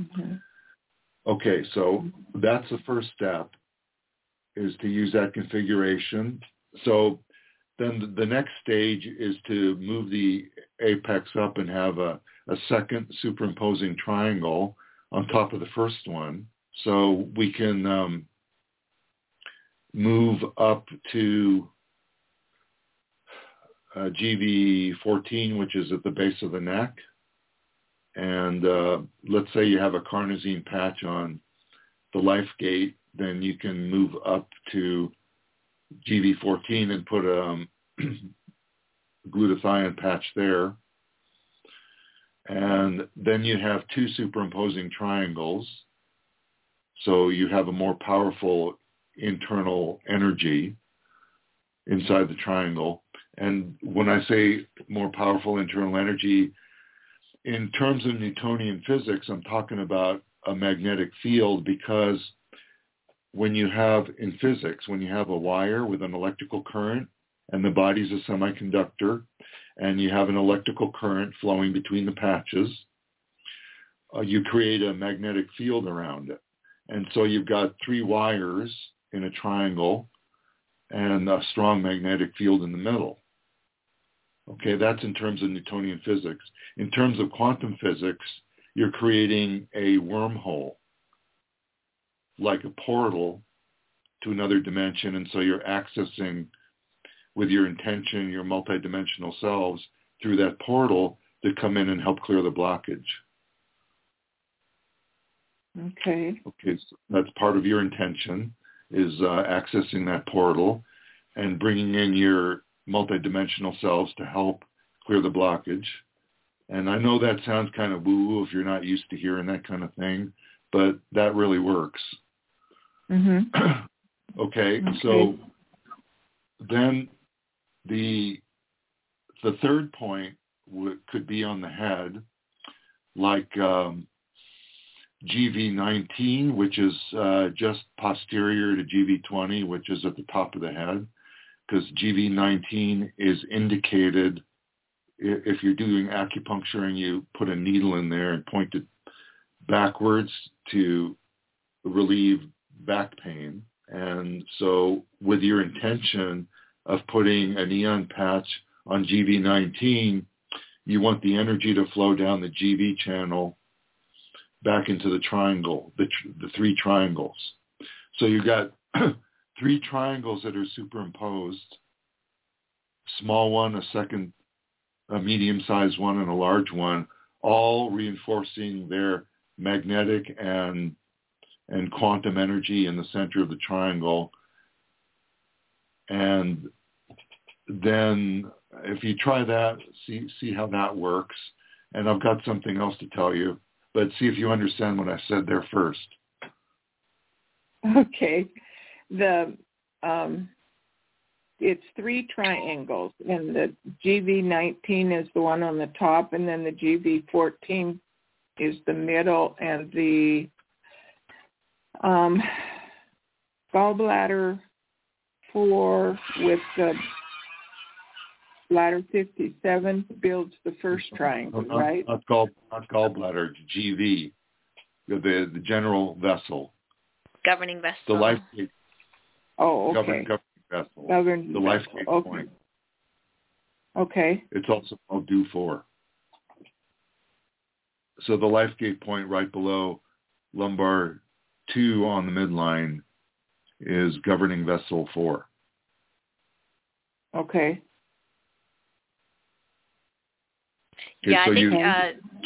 Okay. Okay, so that's the first step, is to use that configuration. So then the next stage is to move the apex up and have a second superimposing triangle on top of the first one. So we can move up to GV14, which is at the base of the neck. And let's say you have a carnosine patch on the life gate, then you can move up to GV14 and put a glutathione patch there. And then you have two superimposing triangles. So you have a more powerful internal energy inside the triangle. And when I say more powerful internal energy, in terms of Newtonian physics, I'm talking about a magnetic field, because when you have a wire with an electrical current, and the body's a semiconductor, and you have an electrical current flowing between the patches, you create a magnetic field around it. And so you've got three wires in a triangle and a strong magnetic field in the middle. Okay, that's in terms of Newtonian physics. In terms of quantum physics, you're creating a wormhole like a portal to another dimension, and so you're accessing with your intention your multidimensional selves through that portal that come in and help clear the blockage. Okay. Okay, so that's part of your intention, is accessing that portal and bringing in your multidimensional selves to help clear the blockage. And I know that sounds kind of woo-woo if you're not used to hearing that kind of thing, but that really works. Mm-hmm. Okay, so then the third point could be on the head, like GV19, which is just posterior to GV20, which is at the top of the head, because GV19 is indicated. If you're doing acupuncture and you put a needle in there and point it backwards to relieve back pain. And so with your intention of putting a neon patch on GV19, you want the energy to flow down the GV channel back into the triangle, the three triangles. So you've got three triangles that are superimposed, small one, a second, a medium-sized one, and a large one, all reinforcing their magnetic and quantum energy in the center of the triangle. And then if you try that, see how that works. And I've got something else to tell you, but see if you understand what I said there first. Okay. It's three triangles, and the GV19 is the one on the top, and then the GV14 is the middle, and the gallbladder 4 with the bladder 57 builds the first triangle, right? Not gallbladder, GV, the general vessel. Governing vessel. The life. Oh, okay. Governing vessel. The LifeWave point. Okay. It's also called DU4. So the LifeWave point right below lumbar 2 on the midline is governing vessel 4. Okay. Yeah, so I think,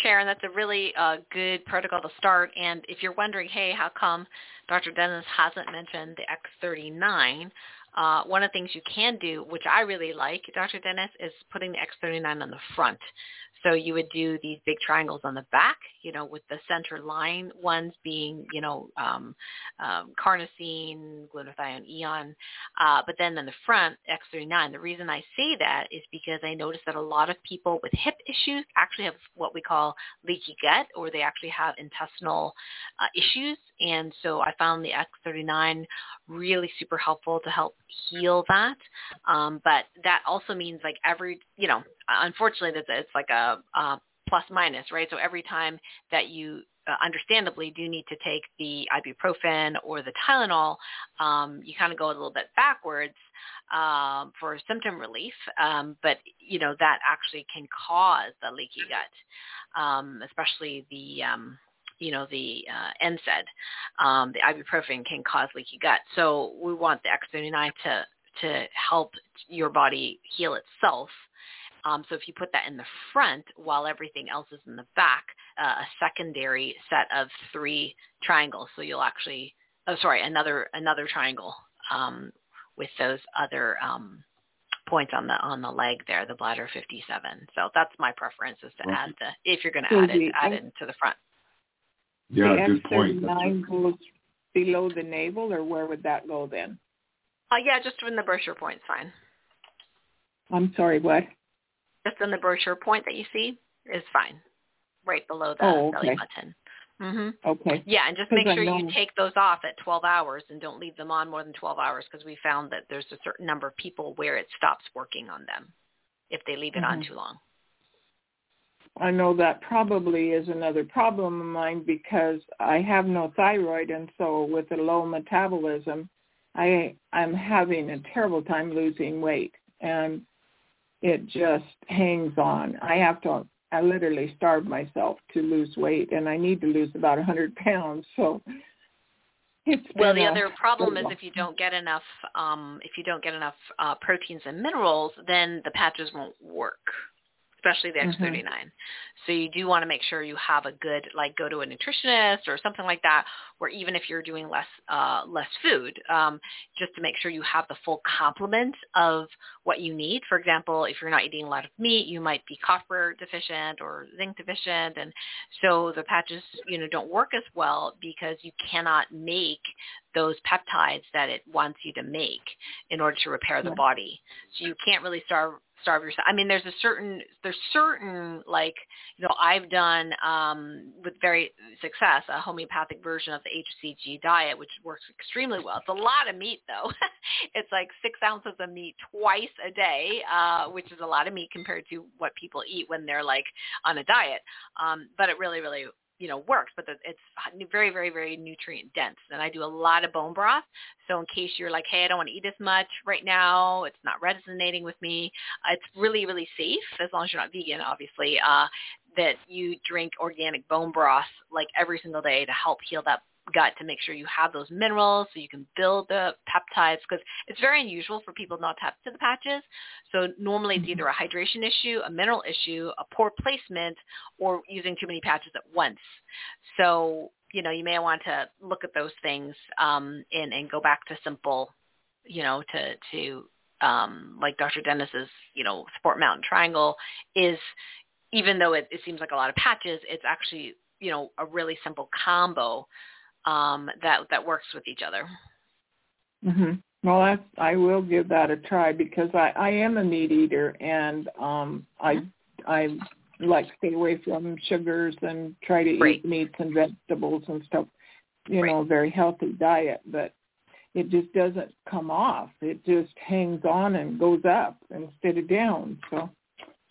Sharon, that's a really good protocol to start. And if you're wondering, hey, how come Dr. Dennis hasn't mentioned the X39, one of the things you can do, which I really like, Dr. Dennis, is putting the X39 on the front. So you would do these big triangles on the back, with the center line ones being, carnosine, glutathione, eon. But then in the front, X39, the reason I say that is because I noticed that a lot of people with hip issues actually have what we call leaky gut, or they actually have intestinal issues. And so I found the X39 really super helpful to help heal that. But that also means like every, unfortunately, it's like a plus minus, right? So every time that you understandably do need to take the ibuprofen or the Tylenol, you kind of go a little bit backwards for symptom relief. But, that actually can cause the leaky gut, especially the NSAID, the ibuprofen can cause leaky gut. So we want the X39 to help your body heal itself. So if you put that in the front while everything else is in the back, a secondary set of three triangles. So you'll actually, another triangle with those other points on the leg there, the bladder 57. So that's my preference, is to add if you're going to add it to the front. Yeah, the good point. Nine goes below the navel, or where would that go then? Yeah, just from the brochure point's fine. I'm sorry, what? Just on the brochure point that you see is fine, right below the belly button. Mm-hmm. Okay. Yeah, and just make sure you take those off at 12 hours and don't leave them on more than 12 hours, because we found that there's a certain number of people where it stops working on them if they leave it on too long. I know that probably is another problem of mine, because I have no thyroid, and so with a low metabolism, I'm having a terrible time losing weight, and it just hangs on. I literally starve myself to lose weight, and I need to lose about 100 pounds. So Well, the other problem is if you don't get enough proteins and minerals, then the patches won't work, especially the X39. Mm-hmm. So you do want to make sure you have a good, like, go to a nutritionist or something like that, where even if you're doing less food, just to make sure you have the full complement of what you need. For example, if you're not eating a lot of meat, you might be copper deficient or zinc deficient. And so the patches, you know, don't work as well because you cannot make those peptides that it wants you to make in order to repair the body. So you can't really starve yourself. I mean, there's certain, like, you know, I've done with very success a homeopathic version of the HCG diet, which works extremely well. It's a lot of meat, though. It's like 6 ounces of meat twice a day, which is a lot of meat compared to what people eat when they're, like, on a diet. But it really, really, you know, works. But it's very, very, very nutrient dense. And I do a lot of bone broth. So in case you're like, hey, I don't want to eat as much right now, it's not resonating with me, it's really, really safe, as long as you're not vegan, obviously, that you drink organic bone broth, like, every single day to help heal that gut, to make sure you have those minerals so you can build the peptides, because it's very unusual for people not to have to the patches. So normally it's either a hydration issue, a mineral issue, a poor placement, or using too many patches at once. So, you know, you may want to look at those things and go back to simple, you know, to like Dr. Dennis's, you know, sport mountain triangle is, even though it seems like a lot of patches, it's actually, you know, a really simple combo that works with each other. Mm-hmm. Well, I will give that a try, because I am a meat eater, and I like to stay away from sugars and try to eat meats and vegetables and stuff, you know, very healthy diet, but it just doesn't come off. It just hangs on and goes up instead of down, so.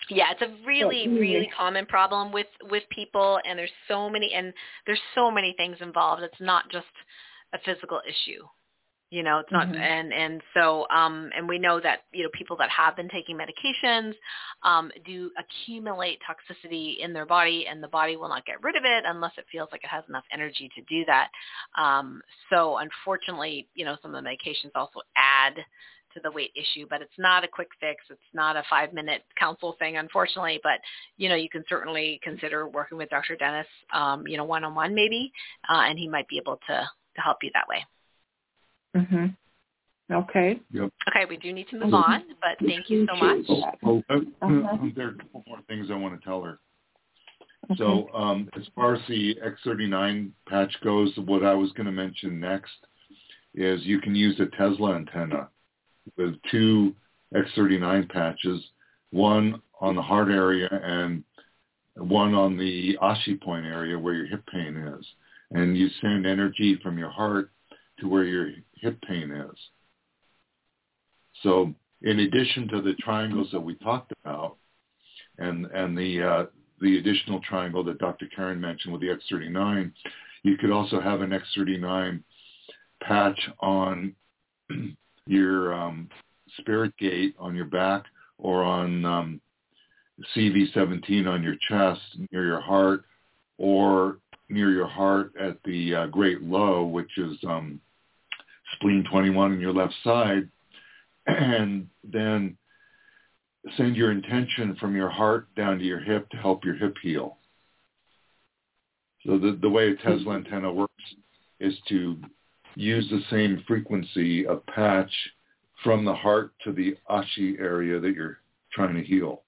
Yeah, it's a really, really common problem with people, and there's so many things involved. It's not just a physical issue, you know. It's not, and so and we know that, you know, people that have been taking medications do accumulate toxicity in their body, and the body will not get rid of it unless it feels like it has enough energy to do that. So unfortunately, you know, some of the medications also add to the weight issue, but it's not a quick fix. It's not a 5-minute counsel thing, unfortunately, but, you know, you can certainly consider working with Dr. Dennis, you know, one-on-one maybe, and he might be able to help you that way. Mm-hmm. Okay. Yep. Okay. We do need to move on, but thank you so much. There are a couple more things I want to tell her. Okay. So as far as the X39 patch goes, what I was going to mention next is you can use a Tesla antenna with 2 X39 patches, one on the heart area and one on the Ashi point area where your hip pain is. And you send energy from your heart to where your hip pain is. So in addition to the triangles that we talked about and the additional triangle that Dr. Karen mentioned with the X39, you could also have an X39 patch on your spirit gate on your back, or on CV17 on your chest near your heart, or near your heart at the great low, which is spleen 21 on your left side, and then send your intention from your heart down to your hip to help your hip heal. So the way a Tesla antenna works is to use the same frequency of patch from the heart to the Ashi area that you're trying to heal.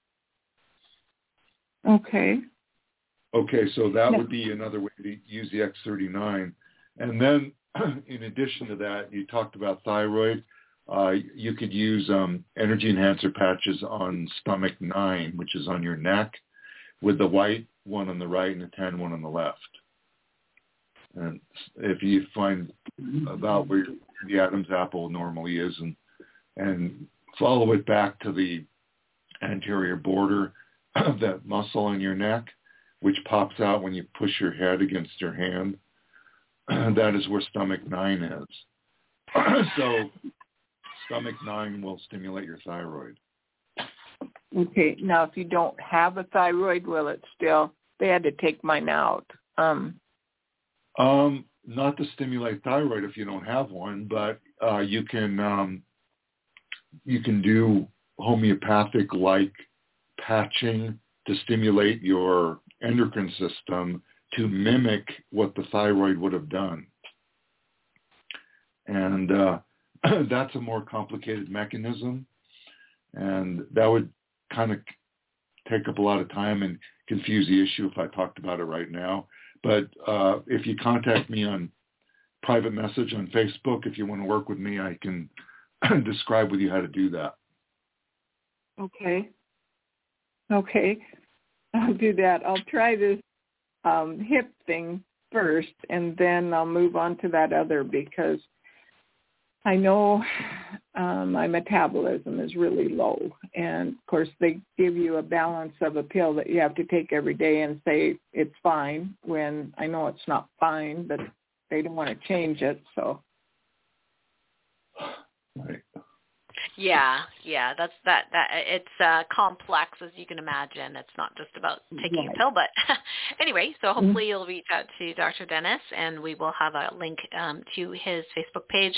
Okay. Okay, so that would be another way to use the X39. And then in addition to that, you talked about thyroid. You could use energy enhancer patches on stomach 9, which is on your neck, with the white one on the right and the tan one on the left. And if you find about where the Adam's apple normally is and follow it back to the anterior border of that muscle on your neck, which pops out when you push your head against your hand, that is where stomach 9 is. So stomach 9 will stimulate your thyroid. Okay. Now, if you don't have a thyroid, will it still? They had to take mine out. not to stimulate thyroid if you don't have one, but you can do homeopathic-like patching to stimulate your endocrine system to mimic what the thyroid would have done. And that's a more complicated mechanism, and that would kind of take up a lot of time and confuse the issue if I talked about it right now. But if you contact me on private message on Facebook, if you want to work with me, I can describe with you how to do that. Okay. I'll do that. I'll try this hip thing first, and then I'll move on to that other, because I know my metabolism is really low. And, of course, they give you a balance of a pill that you have to take every day and say it's fine, when I know it's not fine, but they don't want to change it. So, right. Yeah, that's that. It's complex, as you can imagine. It's not just about taking a pill, but anyway. So hopefully you'll reach out to Dr. Dennis, and we will have a link to his Facebook page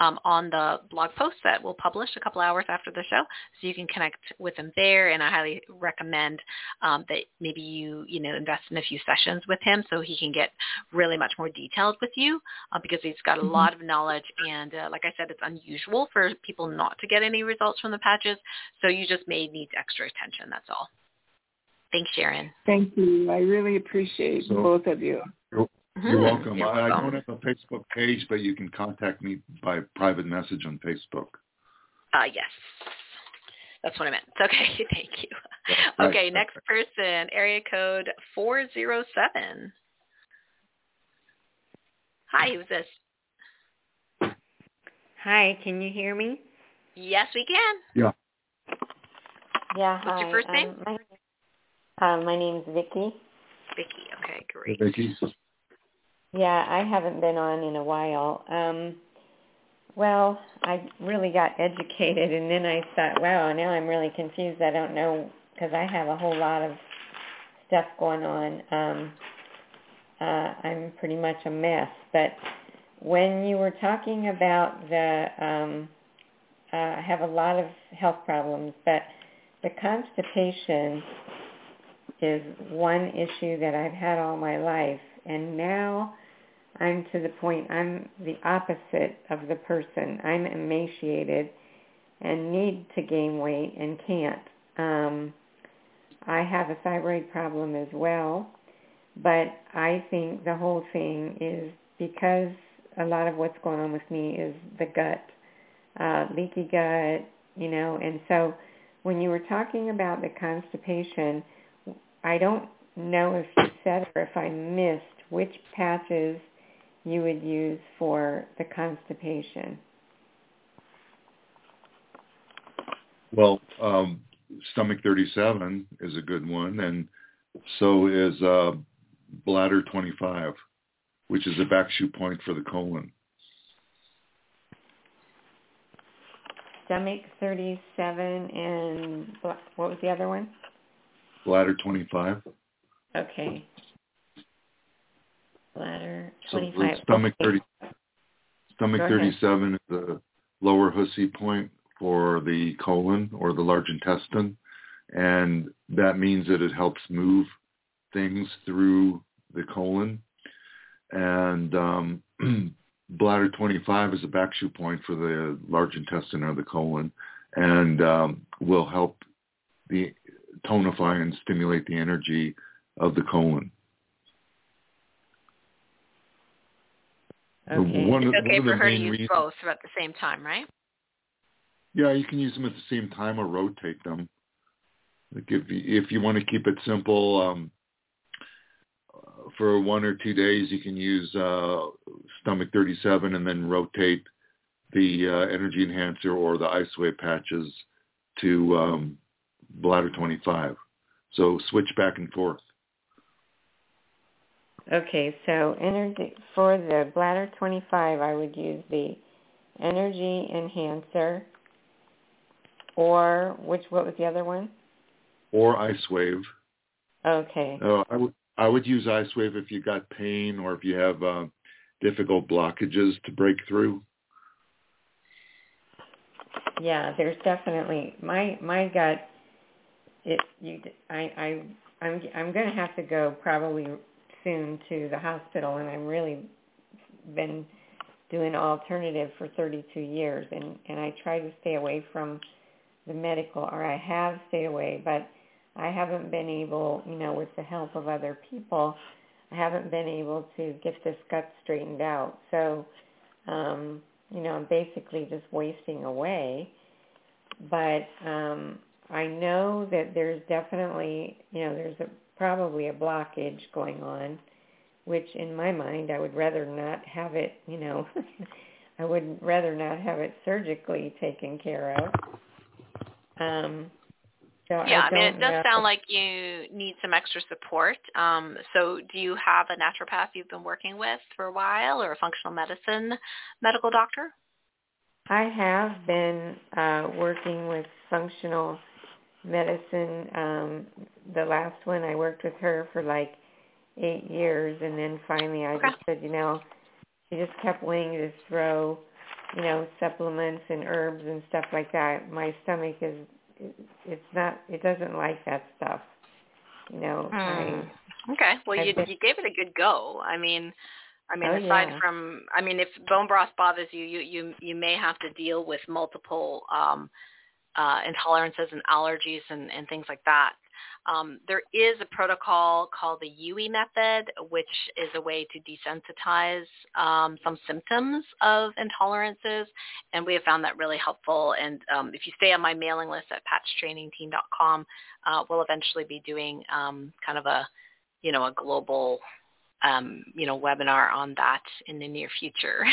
on the blog post that we'll publish a couple hours after the show, so you can connect with him there. And I highly recommend that maybe you invest in a few sessions with him, so he can get really much more detailed with you, because he's got a lot of knowledge. And like I said, it's unusual for people not to get any results from the patches, so you just may need extra attention, that's all. Thanks, Sharon. Thank you. I really appreciate both of you. You're welcome. I don't have a Facebook page, but you can contact me by private message on Facebook. Yes. That's what I meant. Okay, thank you. Right. Okay, next person, area code 407. Hi, who's this? Hi, can you hear me? Yes, we can. Yeah. What's your first name? My name's Vicky. Vicky. Okay, great. Hey, Vicky. Yeah, I haven't been on in a while. Well, I really got educated, and then I thought, wow, now I'm really confused. I don't know, because I have a whole lot of stuff going on. I'm pretty much a mess. But when you were talking about the I have a lot of health problems, but the constipation is one issue that I've had all my life, and now I'm to the point I'm the opposite of the person. I'm emaciated and need to gain weight and can't. I have a thyroid problem as well, but I think the whole thing is because a lot of what's going on with me is the gut. Leaky gut, and so when you were talking about the constipation, I don't know if you said or if I missed which patches you would use for the constipation. Well, Stomach 37 is a good one, and so is Bladder 25, which is a Ashi point for the colon. Stomach 37 and what was the other one? Bladder 25. Okay. Bladder 25. So stomach 30. Stomach 37 is the lower Ashi point for the colon or the large intestine, and that means that it helps move things through the colon. And Bladder 25 is a Ashi point for the large intestine or the colon, and will help tonify and stimulate the energy of the colon. Okay. It's okay for her to use both at the same time, right? Yeah, you can use them at the same time or rotate them. Like if you want to keep it simple, for 1 or 2 days, you can use Stomach 37 and then rotate the energy enhancer or the ice wave patches to Bladder 25. So switch back and forth. Okay, so energy for the Bladder 25, I would use the energy enhancer or what was the other one? Or ice wave. Okay. I would use ice wave if you got pain or if you have difficult blockages to break through? Yeah, there's definitely my gut. I'm going to have to go probably soon to the hospital, and I've really been doing alternative for 32 years, and I try to stay away from the medical, or I have stayed away, but I haven't been able, with the help of other people, I haven't been able to get this gut straightened out. So, I'm basically just wasting away. But I know that there's definitely, there's probably a blockage going on, which in my mind, I would rather not have it, I would rather not have it surgically taken care of. It does sound like you need some extra support. So do you have a naturopath you've been working with for a while, or a functional medicine medical doctor? I have been working with functional medicine. The last one, I worked with her for like 8 years, and then finally I just said, she just kept wanting to throw, supplements and herbs and stuff like that. My stomach it doesn't like that stuff, Okay. Well, you gave it a good go. Aside from if bone broth bothers you, you may have to deal with multiple intolerances and allergies and things like that. There is a protocol called the Yui method, which is a way to desensitize some symptoms of intolerances, and we have found that really helpful. And if you stay on my mailing list at patchtrainingteam.com, we'll eventually be doing kind of a global webinar on that in the near future.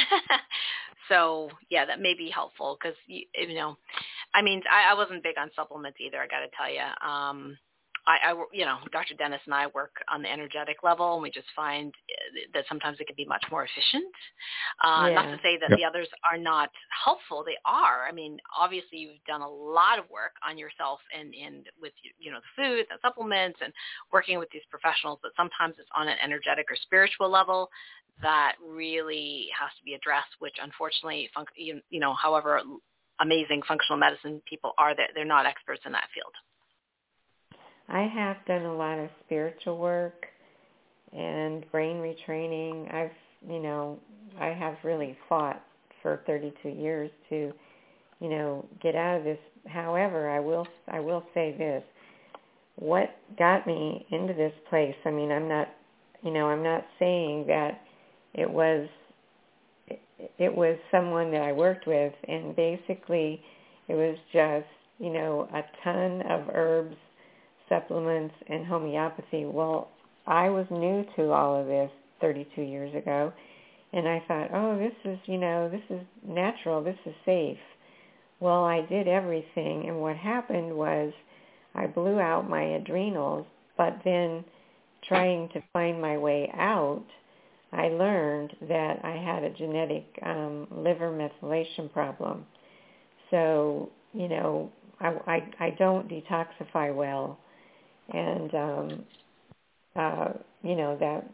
So yeah, that may be helpful because I wasn't big on supplements either. I got to tell you. Dr. Dennis and I work on the energetic level, and we just find that sometimes it can be much more efficient. Not to say that the others are not helpful. They are. Obviously you've done a lot of work on yourself and with, the food, the supplements, and working with these professionals, but sometimes it's on an energetic or spiritual level that really has to be addressed, which unfortunately, however amazing functional medicine people are, they're not experts in that field. I have done a lot of spiritual work and brain retraining. I have really fought for 32 years to, get out of this. However, I will say this. What got me into this place, I'm not saying that it was someone that I worked with, and basically it was just, a ton of herbs, supplements, and homeopathy. Well, I was new to all of this 32 years ago, and I thought, this is natural, this is safe. Well, I did everything, and what happened was I blew out my adrenals, but then trying to find my way out, I learned that I had a genetic liver methylation problem. So, I don't detoxify well. And, that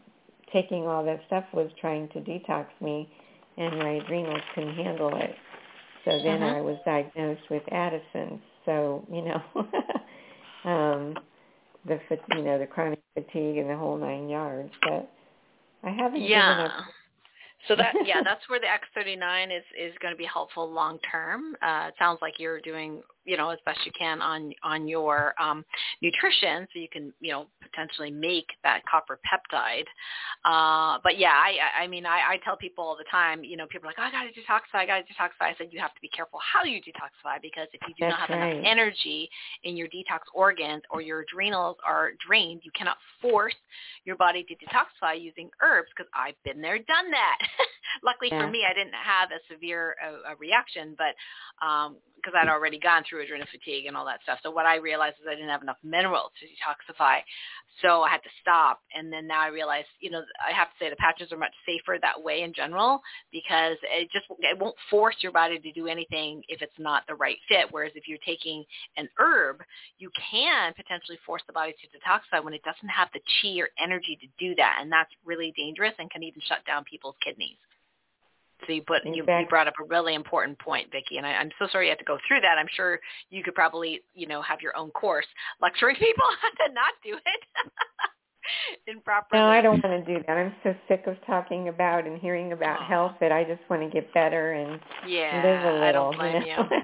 taking all that stuff was trying to detox me, and my adrenals couldn't handle it. So then I was diagnosed with Addison's. So, the chronic fatigue and the whole 9 yards. But I haven't given up. So that's where the X39 is going to be helpful long term. It sounds like you're doing, as best you can on your nutrition, so you can, potentially make that copper peptide. I tell people all the time, people are like, I got to detoxify. I said, you have to be careful how you detoxify, because if you do that's not have right. enough energy in your detox organs, or your adrenals are drained, you cannot force your body to detoxify using herbs, because I've been there, done that. Luckily for me, I didn't have a severe a reaction, but because I'd already gone through adrenal fatigue and all that stuff. So what I realized is I didn't have enough minerals to detoxify, so I had to stop. And then now I realize, I have to say the patches are much safer that way in general, because it won't force your body to do anything if it's not the right fit. Whereas if you're taking an herb, you can potentially force the body to detoxify when it doesn't have the qi or your energy to do that, and that's really dangerous and can even shut down people's kidneys. So you brought up a really important point, Vicki, and I'm so sorry you had to go through that. I'm sure you could probably, have your own course lecturing people how to not do it improperly. No, I don't want to do that. I'm so sick of talking about and hearing about health that I just want to get better and live a little. I don't blame you.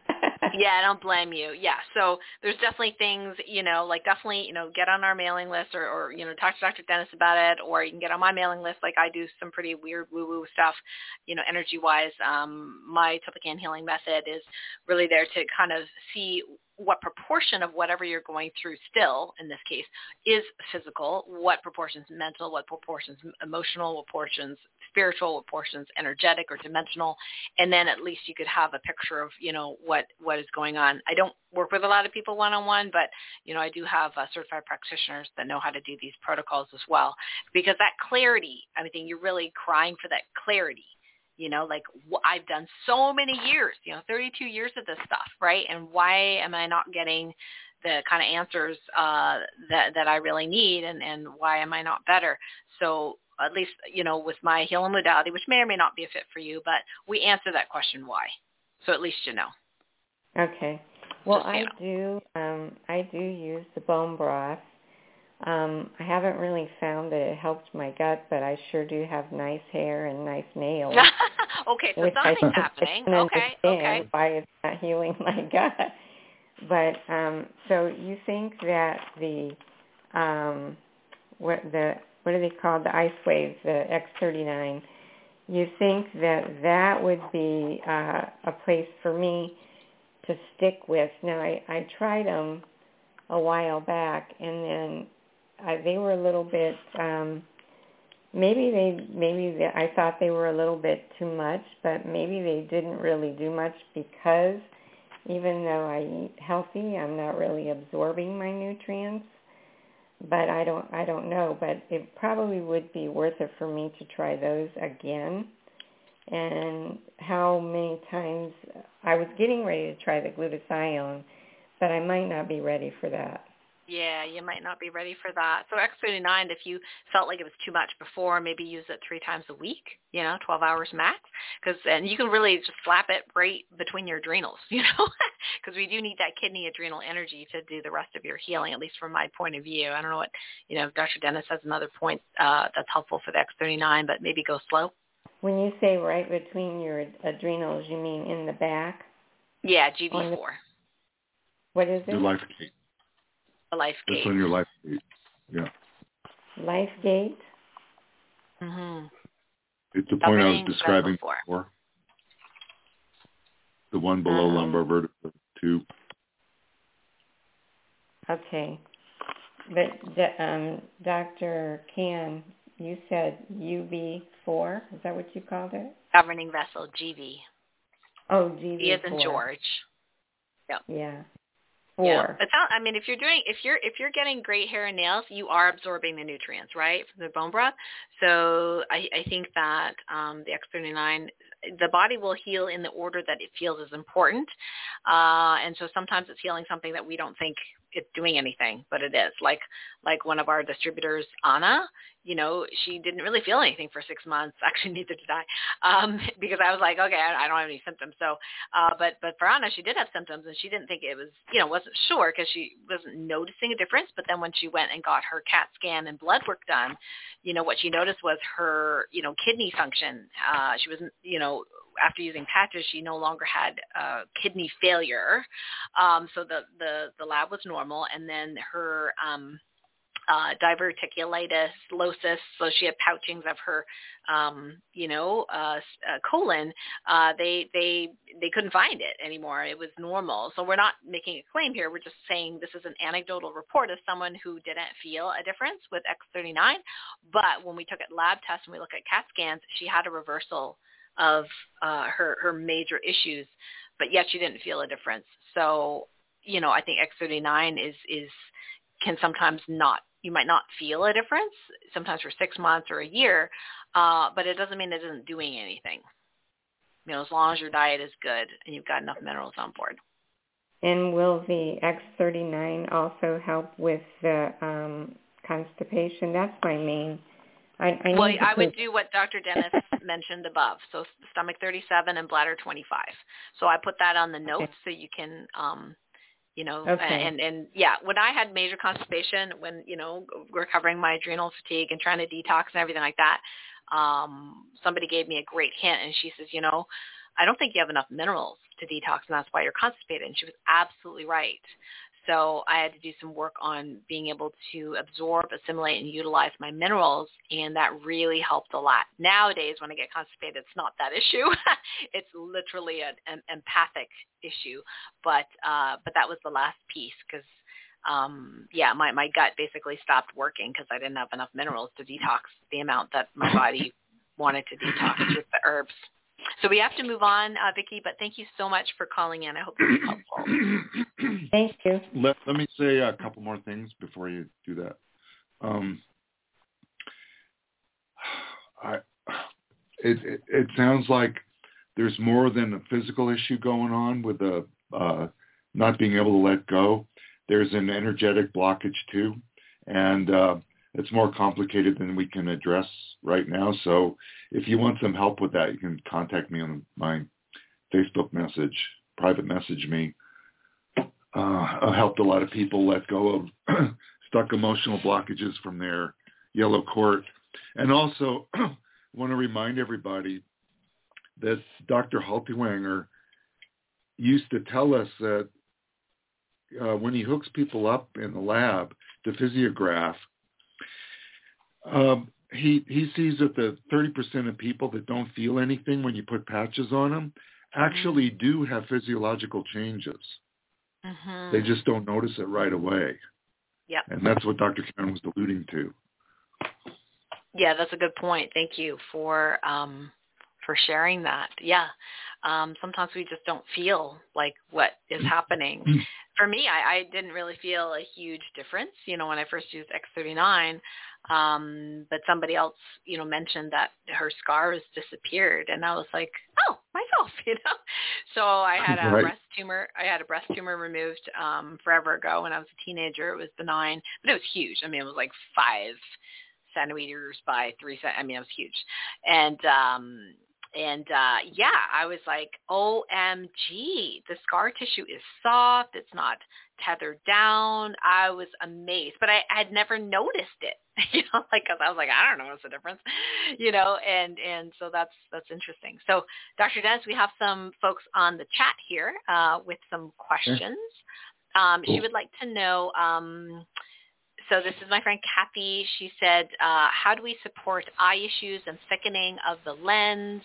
Yeah, I don't blame you. Yeah, so there's definitely things, get on our mailing list or talk to Dr. Dennis about it, or you can get on my mailing list. Like, I do some pretty weird woo-woo stuff, energy-wise. My Topican healing method is really there to kind of see what proportion of whatever you're going through still, in this case, is physical, what proportion's mental, what proportion's emotional, what proportion's spiritual, what proportion's energetic or dimensional, and then at least you could have a picture of, what is going on. I don't work with a lot of people one-on-one, but, I do have certified practitioners that know how to do these protocols as well, because that clarity, you're really crying for that clarity. I've done so many years, 32 years of this stuff, right? And why am I not getting the kind of answers that I really need, and why am I not better? So at least, with my healing modality, which may or may not be a fit for you, but we answer that question, why? So at least you know. Okay. Well, I do use the bone broth. I haven't really found that it helped my gut, but I sure do have nice hair and nice nails. Okay, so something's happening. Okay. Why it's not healing my gut? But so you think that the what are they called? The ice waves, the X39. You think that would be a place for me to stick with? Now I tried them a while back, and then. They were a little bit, I thought they were a little bit too much, but maybe they didn't really do much, because even though I eat healthy, I'm not really absorbing my nutrients, but I don't know, but it probably would be worth it for me to try those again. And how many times, I was getting ready to try the glutathione, but I might not be ready for that. Yeah, you might not be ready for that. So X39, if you felt like it was too much before, maybe use it 3 times a week, 12 hours max. And you can really just slap it right between your adrenals, because we do need that kidney adrenal energy to do the rest of your healing, at least from my point of view. I don't know what, Dr. Dennis has another point that's helpful for the X39, but maybe go slow. When you say right between your adrenals, you mean in the back? Yeah, GV4. What is it? Your life key. Life gate. It's on your life gate. Yeah. Life gate. Mm-hmm. It's the point I was describing before. The one below lumbar vertebra 2. Okay. But Dr. Kan, you said UV4. Is that what you called it? Governing vessel, GV. Oh, GV4. G as in George. Yep. Yeah. Yeah, but if you're getting great hair and nails, you are absorbing the nutrients, right, from the bone broth. So I think that the X39, the body will heal in the order that it feels is important, and so sometimes it's healing something that we don't think it's doing anything, but it is. Like one of our distributors, Anna. She didn't really feel anything for 6 months. Actually, neither did I, because I was like, okay, I don't have any symptoms. So, but for Anna, she did have symptoms, and she didn't think it was, wasn't sure, because she wasn't noticing a difference. But then when she went and got her CAT scan and blood work done, what she noticed was her, kidney function. She wasn't, after using patches, she no longer had kidney failure. So the lab was normal, and then her. Diverticulitis, losis, so she had pouchings of her, colon. They couldn't find it anymore. It was normal. So we're not making a claim here. We're just saying this is an anecdotal report of someone who didn't feel a difference with X39. But when we took at lab tests and we look at CAT scans, she had a reversal of her major issues, but yet she didn't feel a difference. So, I think X39 is can sometimes not, you might not feel a difference, sometimes for 6 months or a year, but it doesn't mean it isn't doing anything. As long as your diet is good and you've got enough minerals on board. And will the X39 also help with the constipation. That's my main. I would do what Dr. Dennis mentioned above. So stomach 37 and bladder 25. So I put that on the notes so you can, when I had major constipation, when, recovering my adrenal fatigue and trying to detox and everything like that, somebody gave me a great hint, and she says, I don't think you have enough minerals to detox, and that's why you're constipated. And she was absolutely right. So I had to do some work on being able to absorb, assimilate, and utilize my minerals, and that really helped a lot. Nowadays, when I get constipated, it's not that issue. It's literally an empathic issue. But that was the last piece because, my gut basically stopped working because I didn't have enough minerals to detox the amount that my body wanted to detox with the herbs. So we have to move on, Vicki, but thank you so much for calling in. I hope this was helpful. Thank you. Let me say a couple more things before you do that. It sounds like there's more than a physical issue going on with the not being able to let go. There's an energetic blockage too, and it's more complicated than we can address right now. So if you want some help with that, you can contact me on my Facebook message, private message me. I've helped a lot of people let go of stuck emotional blockages from their yellow court. And also want to remind everybody that Dr. Haltiwanger used to tell us that when he hooks people up in the lab, the physiograph, he sees that the 30% of people that don't feel anything when you put patches on them actually do have physiological changes. Mm-hmm. They just don't notice it right away. Yeah. And that's what Dr. Karen was alluding to. Yeah, that's a good point. Thank you for sharing that. Yeah. Sometimes we just don't feel like what is happening. For me, I didn't really feel a huge difference, when I first used X39, but somebody else, mentioned that her scars disappeared, and I was like, oh, myself, So I had a breast tumor removed forever ago when I was a teenager. It was benign, but it was huge. I mean, it was like 5 centimeters by 3 centimeters. I mean, it was huge. I was like, OMG, the scar tissue is soft. It's not tethered down. I was amazed, but I had never noticed it, because I was like, I don't know what's the difference, and so that's interesting. So Dr. Dennis, we have some folks on the chat here with some questions. She would like to know, so this is my friend Kathy. She said, how do we support eye issues and thickening of the lens?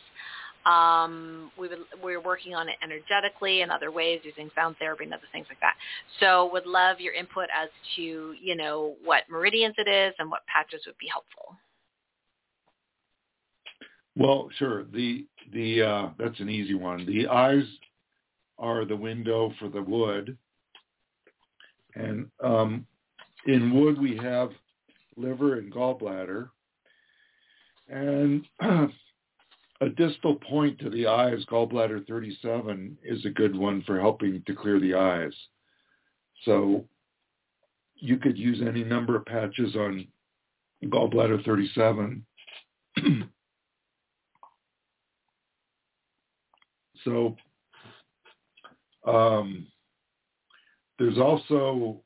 We're working on it energetically and other ways using sound therapy and other things like that. So would love your input as to, what meridians it is and what patches would be helpful. Well, sure. The that's an easy one. The eyes are the window for the wood. And in wood, we have liver and gallbladder, and a distal point to the eyes, gallbladder 37, is a good one for helping to clear the eyes. So you could use any number of patches on gallbladder 37. So there's also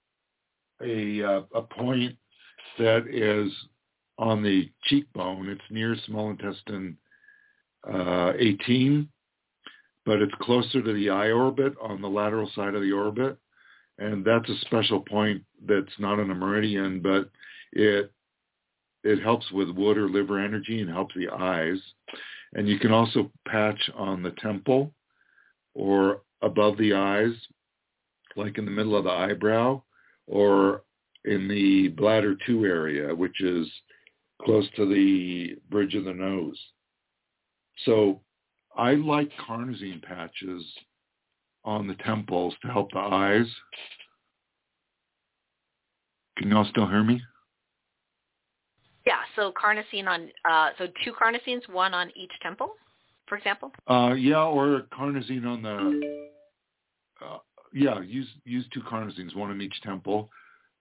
a point that is on the cheekbone. It's near small intestine 18, but it's closer to the eye orbit on the lateral side of the orbit, and that's a special point that's not on a meridian, but it helps with wood or liver energy and helps the eyes. And you can also patch on the temple or above the eyes, like in the middle of the eyebrow, or in the bladder 2 area, which is close to the bridge of the nose. So I like carnosine patches on the temples to help the eyes. Can y'all still hear me? Yeah, so carnosine on, 2 carnosines, 1 on each temple, for example? Or carnosine on the... use 2 carnosines, 1 in each temple.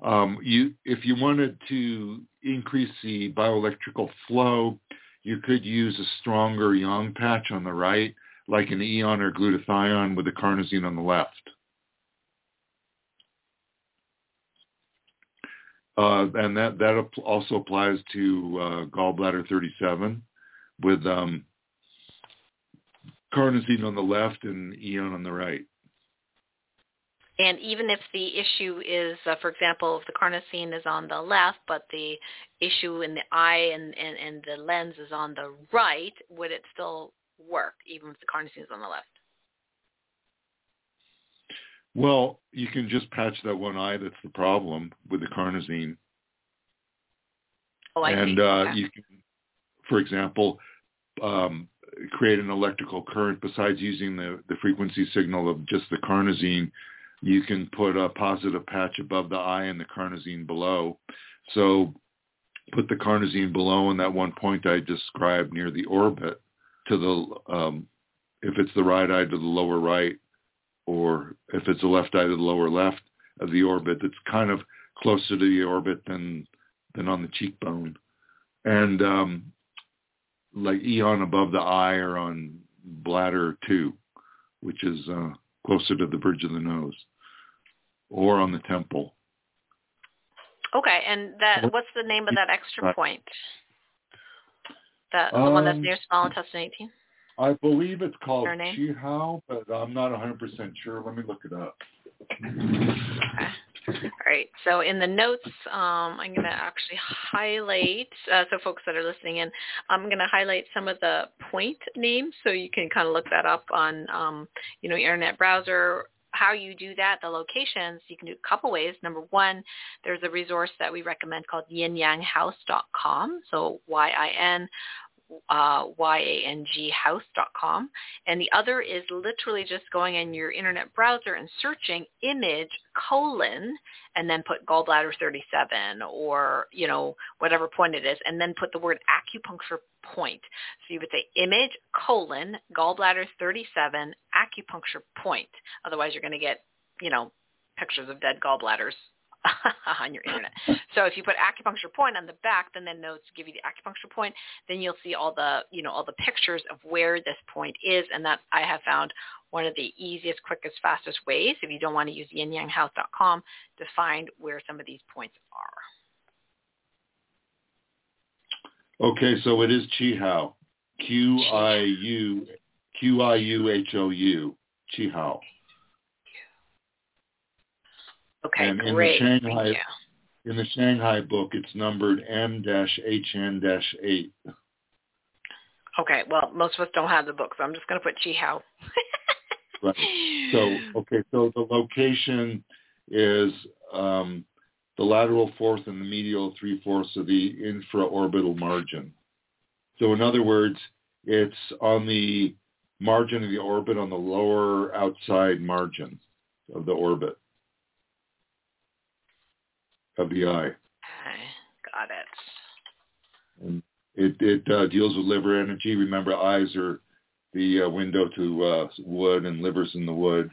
If you wanted to increase the bioelectrical flow, you could use a stronger yang patch on the right, like an eon or glutathione with a carnosine on the left. And that also applies to gallbladder 37 with carnosine on the left and eon on the right. And even if the issue is, for example, if the carnosine is on the left, but the issue in the eye and the lens is on the right, would it still work, even if the carnosine is on the left? Well, you can just patch that one eye that's the problem with the carnosine. Oh, I see. And you can, for example, create an electrical current. Besides using the frequency signal of just the carnosine, you can put a positive patch above the eye and the carnosine below. So put the carnosine below in that one point I described near the orbit to the, if it's the right eye to the lower right, or if it's the left eye to the lower left of the orbit, that's kind of closer to the orbit than on the cheekbone. And like eon above the eye or on bladder 2, which is closer to the bridge of the nose, or on the temple. Okay, and what's the name of that extra point? The one that's near small intestine 18? I believe it's called Qihao, but I'm not 100% sure. Let me look it up. Okay. All right, so in the notes, I'm going to actually highlight, so folks that are listening in, I'm going to highlight some of the point names so you can kind of look that up on, your internet browser. How you do that, the locations, you can do a couple ways. Number one, there's a resource that we recommend called yinyanghouse.com, so Y-I-N. YANGhouse.com, and the other is literally just going in your internet browser and searching image colon and then put gallbladder 37 or whatever point it is, and then put the word acupuncture point. So you would say image colon gallbladder 37 acupuncture point. Otherwise you're going to get pictures of dead gallbladders on your internet. So if you put acupuncture point on the back, then the notes give you the acupuncture point. Then you'll see all the, all the pictures of where this point is. And that I have found one of the easiest, quickest, fastest ways, if you don't want to use yinyanghouse.com, to find where some of these points are. Okay, so it is Qihao. Qiuhou. Qihao. Okay, and great. In the Shanghai book, it's numbered M-HN-8. Okay, well, most of us don't have the book, so I'm just going to put Qihao. Right. So the location is the lateral fourth and the medial three-fourths of the infraorbital margin. So in other words, it's on the margin of the orbit, on the lower outside margin of the orbit. Of the eye. Got it. And it deals with liver energy. Remember, eyes are the window to wood, and liver's in the wood,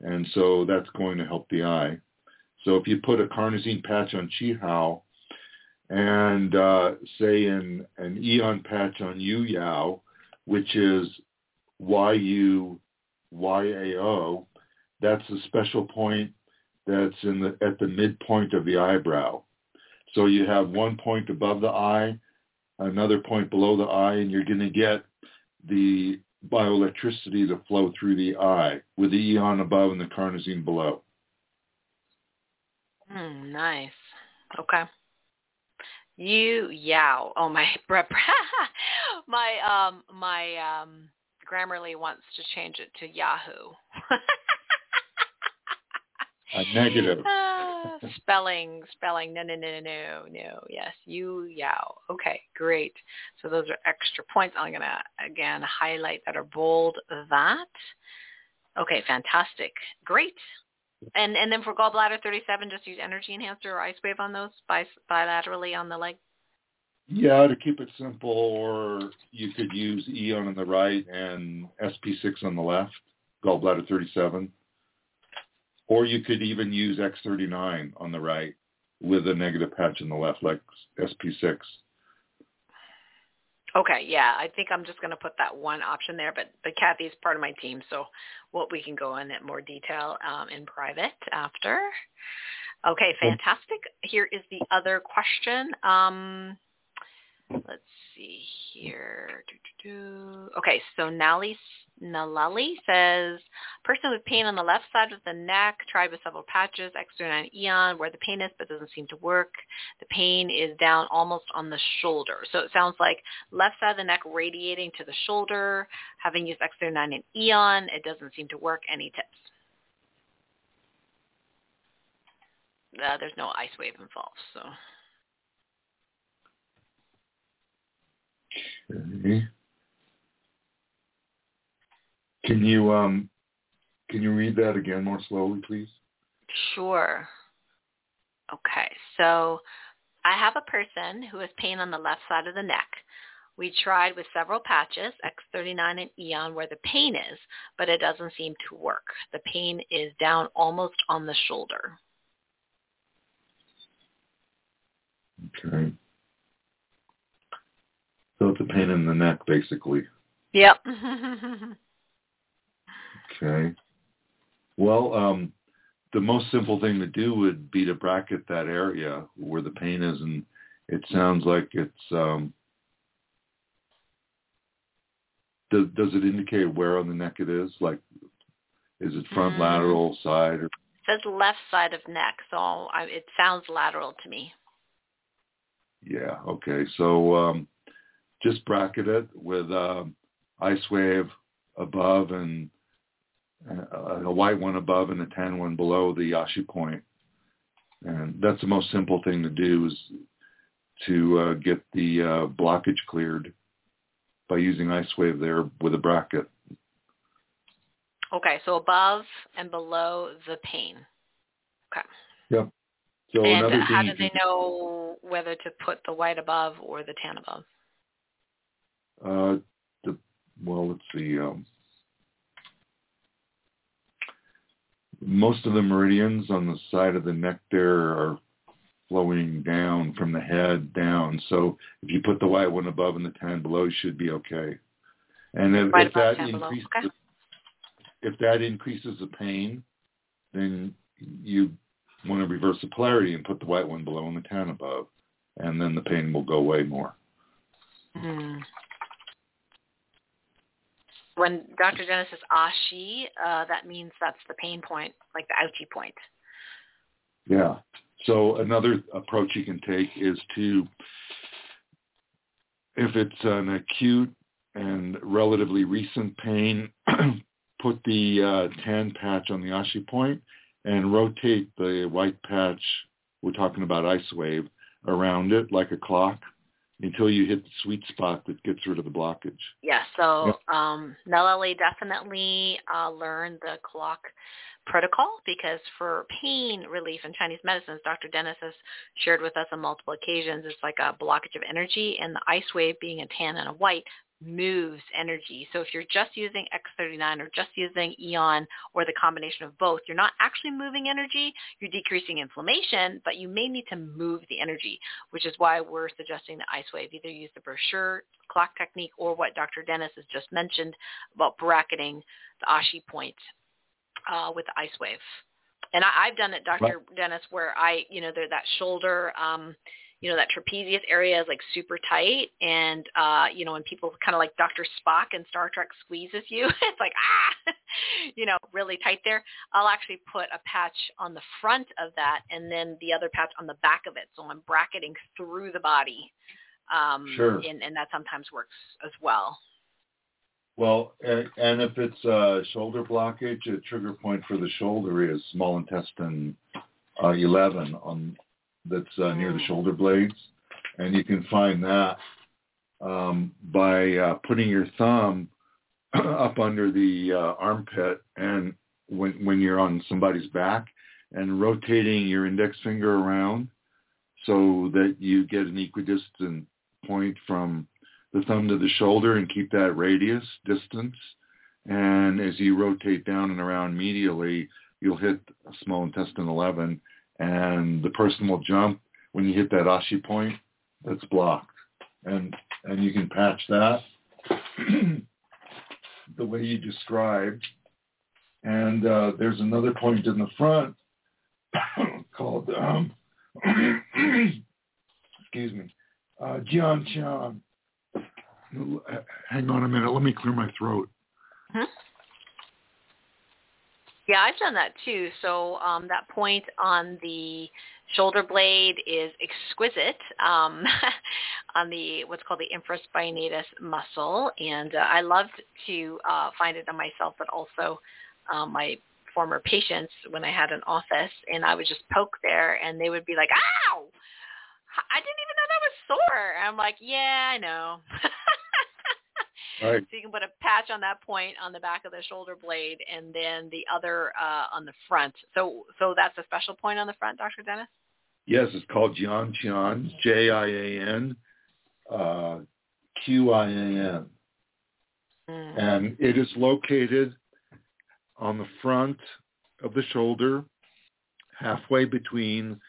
and so that's going to help the eye. So if you put a carnosine patch on Qihao and say an eon patch on Yuyao, which is Yuyyao, that's a special point that's at the midpoint of the eyebrow. So you have one point above the eye, another point below the eye, and you're going to get the bioelectricity to flow through the eye with the eon above and the carnosine below. Nice. Okay. Yao. Oh, my Grammarly wants to change it to Yahoo. A negative. Spelling. No. Yes, Yao. Okay, great. So those are extra points. I'm going to, again, highlight that or bold that. Okay, fantastic. Great. And then for gallbladder 37, just use energy enhancer or ice wave on those bilaterally on the leg? Yeah, to keep it simple, or you could use eon on the right and SP6 on the left, gallbladder 37. Or you could even use X39 on the right with a negative patch in the left, like SP6. Okay, yeah, I think I'm just going to put that one option there, but Kathy is part of my team, so we can go in at more detail in private after. Okay, fantastic. Here is the other question. Let's see here. Okay, so Nalali says, person with pain on the left side of the neck, tried with several patches, external eon, where the pain is but doesn't seem to work. The pain is down almost on the shoulder. So it sounds like left side of the neck radiating to the shoulder, having used external and eon, it doesn't seem to work. Any tips? There's no ice wave involved, so... Okay. Can you read that again more slowly, please? Sure. Okay. So I have a person who has pain on the left side of the neck. We tried with several patches, X39 and Eon, where the pain is, but it doesn't seem to work. The pain is down almost on the shoulder. Okay. So it's a pain in the neck, basically. Yep. Okay. Well, the most simple thing to do would be to bracket that area where the pain is, and it sounds like it's... does it indicate where on the neck it is? Like, is it front, lateral, side? Or... It says left side of neck, so it sounds lateral to me. Yeah, okay. So... just bracket it with ice wave above and a white one above and a tan one below the Ashi point. And that's the most simple thing to do, is to get the blockage cleared by using ice wave there with a bracket. Okay, so above and below the pain. Okay. Yep. So and how do they know whether to put the white above or the tan above? Let's see. Most of the meridians on the side of the neck there are flowing down from the head down. So if you put the white one above and the tan below, you should be okay. And if that increases the pain, then you want to reverse the polarity and put the white one below and the tan above, and then the pain will go away more. Mm-hmm. When Dr. Dennis says Ashi, that means that's the pain point, like the ouchie point. Yeah. So another approach you can take is to, if it's an acute and relatively recent pain, put the tan patch on the Ashi point and rotate the white patch, we're talking about ice wave, around it like a clock, until you hit the sweet spot that gets rid of the blockage. Yeah, so Nalali definitely learned the clock protocol, because for pain relief in Chinese medicines, Dr. Dennis has shared with us on multiple occasions, it's like a blockage of energy, and the ice wave, being a tan and a white, moves energy. So if you're just using X39 or just using Eon or the combination of both, you're not actually moving energy, you're decreasing inflammation, but you may need to move the energy, which is why we're suggesting the ice wave. Either use the brochure clock technique or what Dr. Dennis has just mentioned about bracketing the Ashi point with the ice wave. And I've done it, Dr. Dennis, where that shoulder, that trapezius area is like super tight, and when people kind of like Dr. Spock in Star Trek squeezes you, it's like really tight there. I'll actually put a patch on the front of that, and then the other patch on the back of it. So I'm bracketing through the body, sure. And that sometimes works as well. Well, and if it's shoulder blockage, a trigger point for the shoulder is small intestine 11 on. That's near the shoulder blades, and you can find that by putting your thumb up under the armpit, and when you're on somebody's back, and rotating your index finger around so that you get an equidistant point from the thumb to the shoulder, and keep that radius distance. And as you rotate down and around medially, you'll hit small intestine 11. and the person will jump when you hit that Ashi point that's blocked. And you can patch that the way you described. And there's another point in the front called, excuse me, Jian Qian. Hang on a minute. Let me clear my throat. Huh? Yeah, I've done that too. So that point on the shoulder blade is exquisite on the what's called the infraspinatus muscle. And I loved to find it on myself, but also my former patients when I had an office. And I would just poke there and they would be like, ow, I didn't even know that was sore. And I'm like, yeah, I know. Right. So you can put a patch on that point on the back of the shoulder blade, and then the other on the front. So that's a special point on the front, Dr. Dennis? Yes, it's called Jian Qian, Jian, Qin. And it is located on the front of the shoulder, halfway between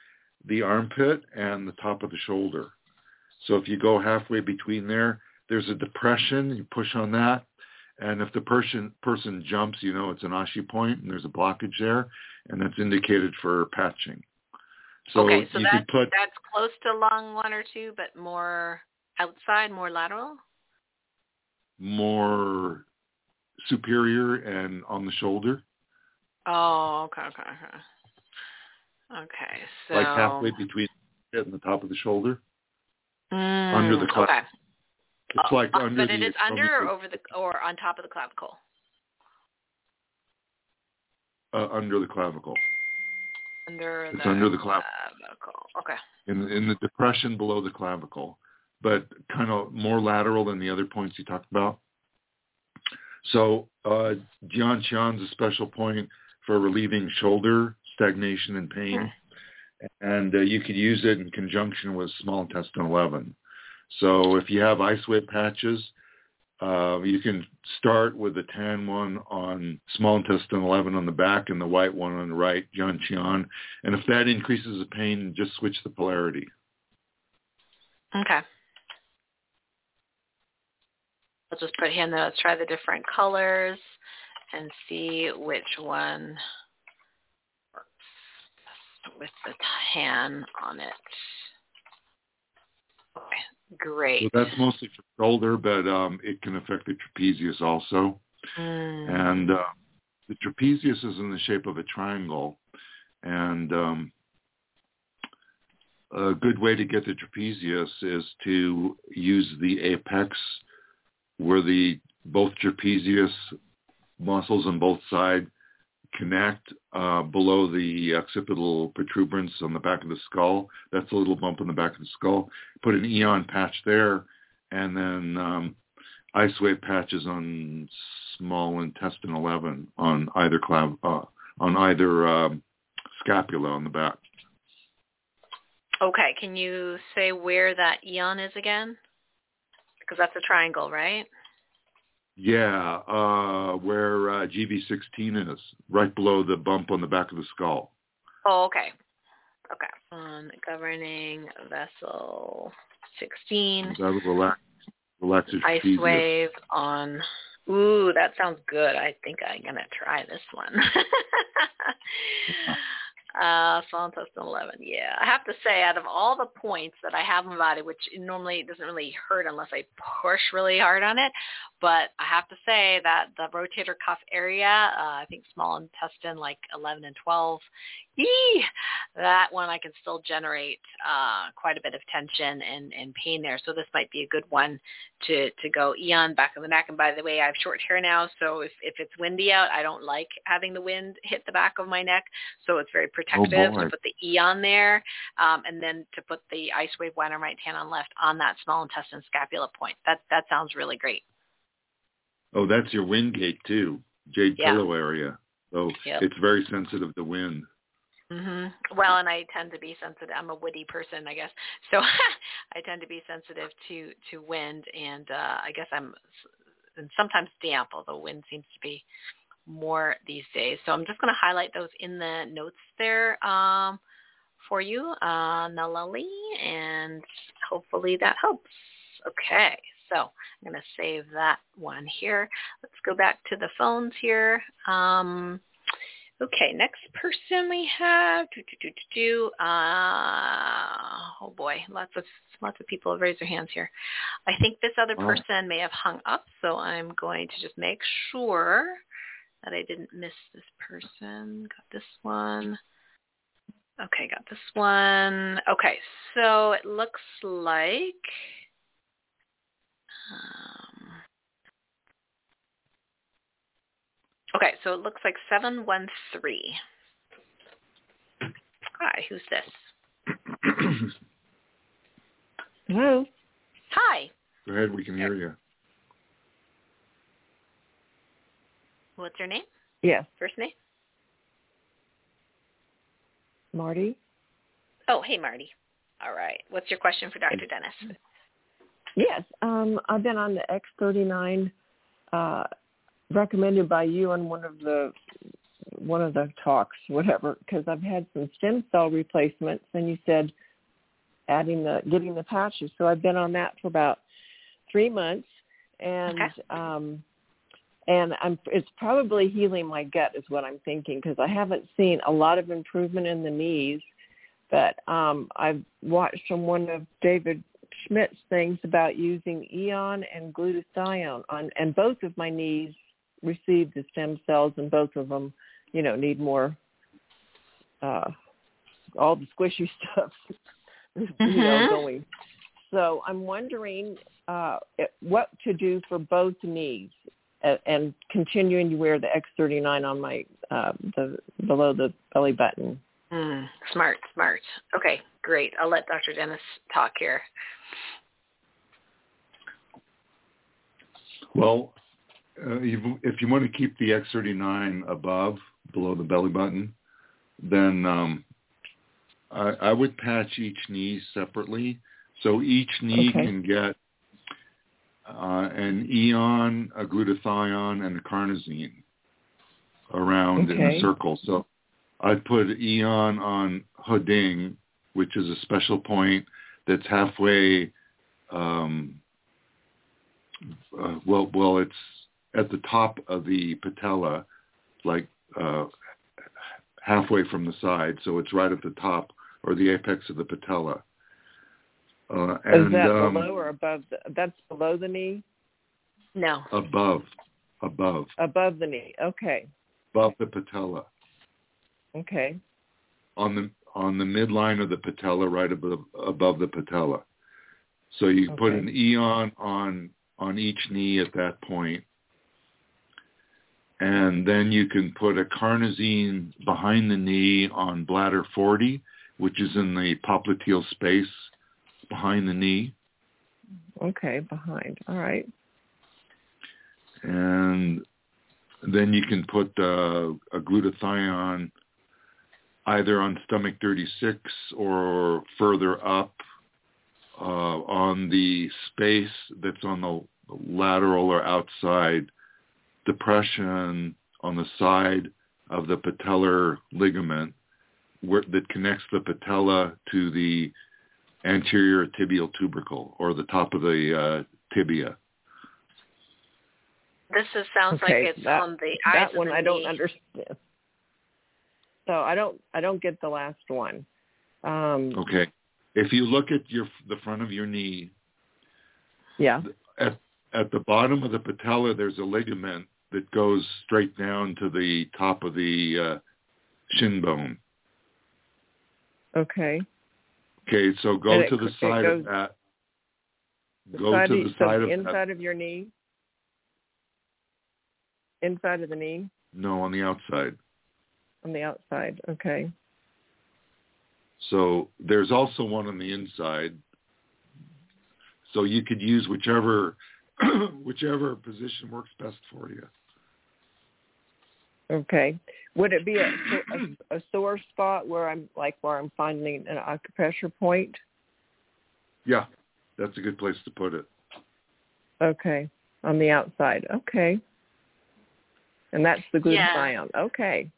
the armpit and the top of the shoulder. So if you go halfway between there, there's a depression, you push on that, and if the person jumps, you know it's an Ashi point, and there's a blockage there, and that's indicated for patching. So okay, so that's close to lung 1 or 2, but more outside, more lateral? More superior and on the shoulder. Oh, okay. Okay, so... like halfway between the head and the top of the shoulder? Under the clavicle. Okay. It's like under but it is under or over the or on top of the clavicle. Under the clavicle. Under the clavicle. Okay. In the depression below the clavicle, but kind of more lateral than the other points you talked about. So Jian Qian's a special point for relieving shoulder stagnation and pain, and you could use it in conjunction with small intestine 11. So if you have isoweight patches, you can start with the tan one on small intestine 11 on the back and the white one on the right, Jian Qian. And if that increases the pain, just switch the polarity. Okay. I'll just put here, let's try the different colors and see which one works with the tan on it. Okay. Great. So that's mostly for shoulder, but it can affect the trapezius also. And the trapezius is in the shape of a triangle. And a good way to get the trapezius is to use the apex where both trapezius muscles on both sides connect below the occipital protuberance on the back of the skull. That's a little bump on the back of the skull. Put an eon patch there, and then isoweight patches on small intestine 11 on either scapula on the back. Okay, can you say where that eon is again? Because that's a triangle, right? Yeah, where GV16 is, right below the bump on the back of the skull. Oh, okay. Okay. Governing vessel 16. That was relax ice wave on... Ooh, that sounds good. I think I'm going to try this one. Small intestine 11, yeah. I have to say, out of all the points that I have in my body, which normally doesn't really hurt unless I push really hard on it, but I have to say that the rotator cuff area, I think small intestine like 11 and 12, that one I can still generate quite a bit of tension and pain there. So this might be a good one to go eon back of the neck. And by the way, I have short hair now, so if it's windy out, I don't like having the wind hit the back of my neck. So it's very protective to put the eon there, and then to put the ice wave one on right, tan on left on that small intestine scapula point. That sounds really great. Oh, that's your wind gate too, jade pillow area. So it's very sensitive to wind. Mm-hmm. Well, and I tend to be sensitive. I'm a woody person, I guess. So I tend to be sensitive to wind, and I guess I'm sometimes damp, although wind seems to be more these days. So I'm just going to highlight those in the notes there, for you, Nalali, and hopefully that helps. Okay, so I'm going to save that one here. Let's go back to the phones here. Okay, next person we have. Oh boy, lots of people have raised their hands here. I think this other person may have hung up, so I'm going to just make sure that I didn't miss this person. Got this one. Okay, got this one. Okay, so it looks like. Okay, so it looks like 713. Hi, who's this? Hello. Hi. Go ahead, we can hear you. What's your name? Yeah. First name? Marty. Oh, hey, Marty. All right. What's your question for Dr. Dennis? Yes. I've been on the X39 recommended by you on one of the talks, whatever, because I've had some stem cell replacements, and you said getting the patches. So I've been on that for about 3 months, and okay. It's probably healing my gut is what I'm thinking, because I haven't seen a lot of improvement in the knees, but I've watched from one of David Schmidt's things about using eon and glutathione on, and both of my knees received the stem cells, and both of them, need more, all the squishy stuff, going. So I'm wondering what to do for both knees, and continuing to wear the X39 on my, below the belly button. Smart. Okay, great. I'll let Dr. Dennis talk here. Well, if you want to keep the X39 below the belly button, then I would patch each knee separately. So each knee can get an eon, a glutathione, and a carnosine around in a circle. So I put eon on Hoding, which is a special point that's halfway, it's at the top of the patella, like halfway from the side. So it's right at the top or the apex of the patella. Is that below or above? That's below the knee? No. Above. Above the knee, okay. Above the patella. Okay. On the midline of the patella, right above the patella. So you put an eon on each knee at that point. And then you can put a carnosine behind the knee on bladder 40, which is in the popliteal space behind the knee. Okay, behind. All right. And then you can put a glutathione either on stomach 36 or further up on the space that's on the lateral or outside depression on the side of the patellar ligament that connects the patella to the anterior tibial tubercle or the top of the tibia. Sounds like it's on the eyes. That one I don't understand. So I don't get the last one. Okay. If you look at the front of your knee, at the bottom of the patella, there's a ligament that goes straight down to the top of the shin bone. Okay. Okay, so go to the side of that. Inside of your knee? Inside of the knee? No, on the outside. On the outside, okay. So there's also one on the inside. So you could use whichever position works best for you. Okay. Would it be a sore spot where I'm finding an acupressure point? Yeah, that's a good place to put it. Okay, on the outside. Okay. And that's the glutathione. Yeah. Okay.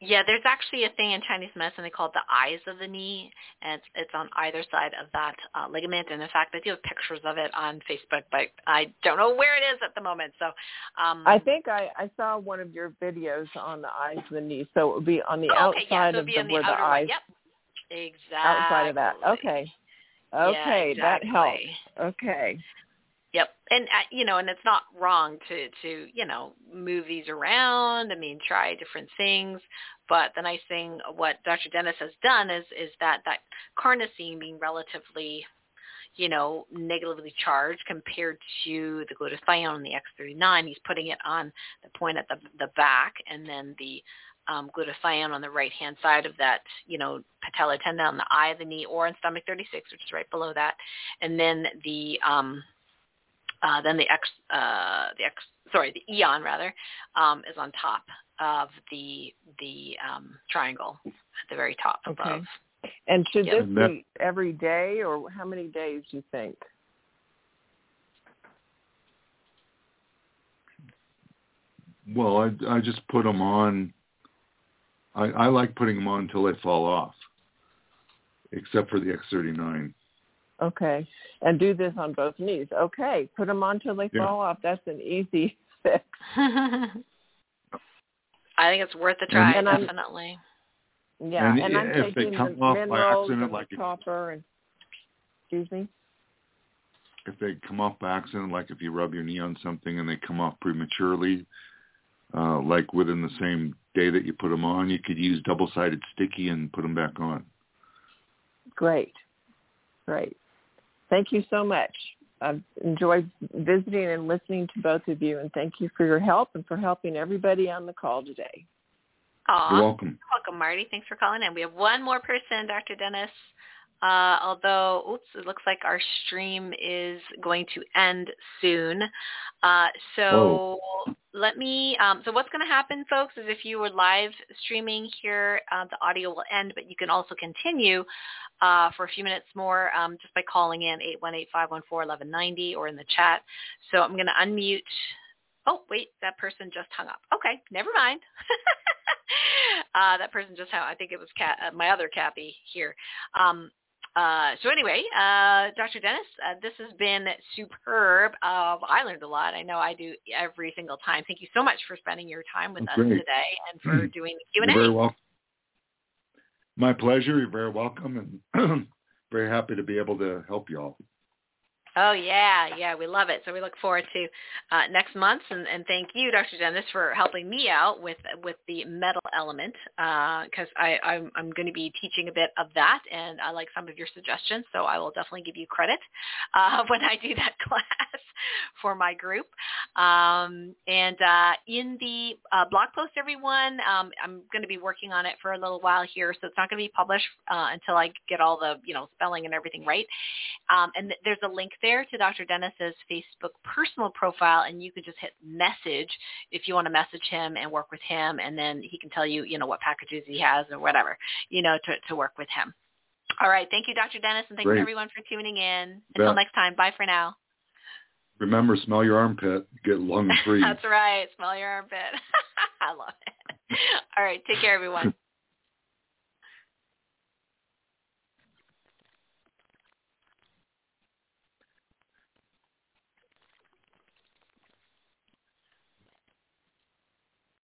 Yeah, there's actually a thing in Chinese medicine they call it the eyes of the knee, and it's on either side of that ligament. And in fact, I do have pictures of it on Facebook, but I don't know where it is at the moment. So, I think I saw one of your videos on the eyes of the knee, so it would be on the outside of the where the eyes. Yep, exactly. Outside of that. Okay. Okay, yeah, exactly. That helps. Okay. Yep. And, you know, and it's not wrong to, you know, move these around. I mean, try different things. But the nice thing, what Dr. Dennis has done is that carnosine being relatively, you know, negatively charged compared to the glutathione and the X39, he's putting it on the point at the back, and then the glutathione on the right-hand side of that, you know, patella tendon on the eye of the knee or in stomach 36, which is right below that. And then the eon rather, is on top of the triangle at the very top above. And should this be every day, or how many days do you think? Well, I just put them on. I like putting them on until they fall off, except for the X39. Okay, and do this on both knees. Okay, put them on till they fall off. That's an easy fix. I think it's worth a try, and definitely. Yeah, and I'm if taking they come the off minerals by accident, like copper and. Excuse me. If they come off by accident, like if you rub your knee on something and they come off prematurely, like within the same day that you put them on, you could use double-sided sticky and put them back on. Great. Thank you so much. I've enjoyed visiting and listening to both of you, and thank you for your help and for helping everybody on the call today. You're welcome. You're welcome, Marty. Thanks for calling in. We have one more person, Dr. Dennis. Although, it looks like our stream is going to end soon. Let me, so what's going to happen, folks, is if you were live streaming here, the audio will end, but you can also continue for a few minutes more just by calling in 818-514-1190 or in the chat. So I'm going to unmute. Oh, wait, that person just hung up. Okay, never mind. That person just I think it was my other Cappy here. So anyway, Dr. Dennis, this has been superb. I learned a lot. I know I do every single time. Thank you so much for spending your time with us today and for doing the Q&A. You're very welcome. My pleasure. You're very welcome, and very happy to be able to help you all. Oh, yeah, we love it. So we look forward to next month, and thank you, Dr. Dennis, for helping me out with the metal element, because I'm going to be teaching a bit of that, and I like some of your suggestions, so I will definitely give you credit when I do that class for my group. And in the blog post, everyone, I'm going to be working on it for a little while here, so it's not going to be published until I get all the spelling and everything right, and there's a link there to Dr. Dennis's Facebook personal profile, and you can just hit message if you want to message him and work with him, and then he can tell you, what packages he has or whatever, to work with him. All right. Thank you, Dr. Dennis, and thanks everyone for tuning in. Until next time. Bye for now. Remember, smell your armpit. Get lung free. That's right. Smell your armpit. I love it. All right. Take care, everyone.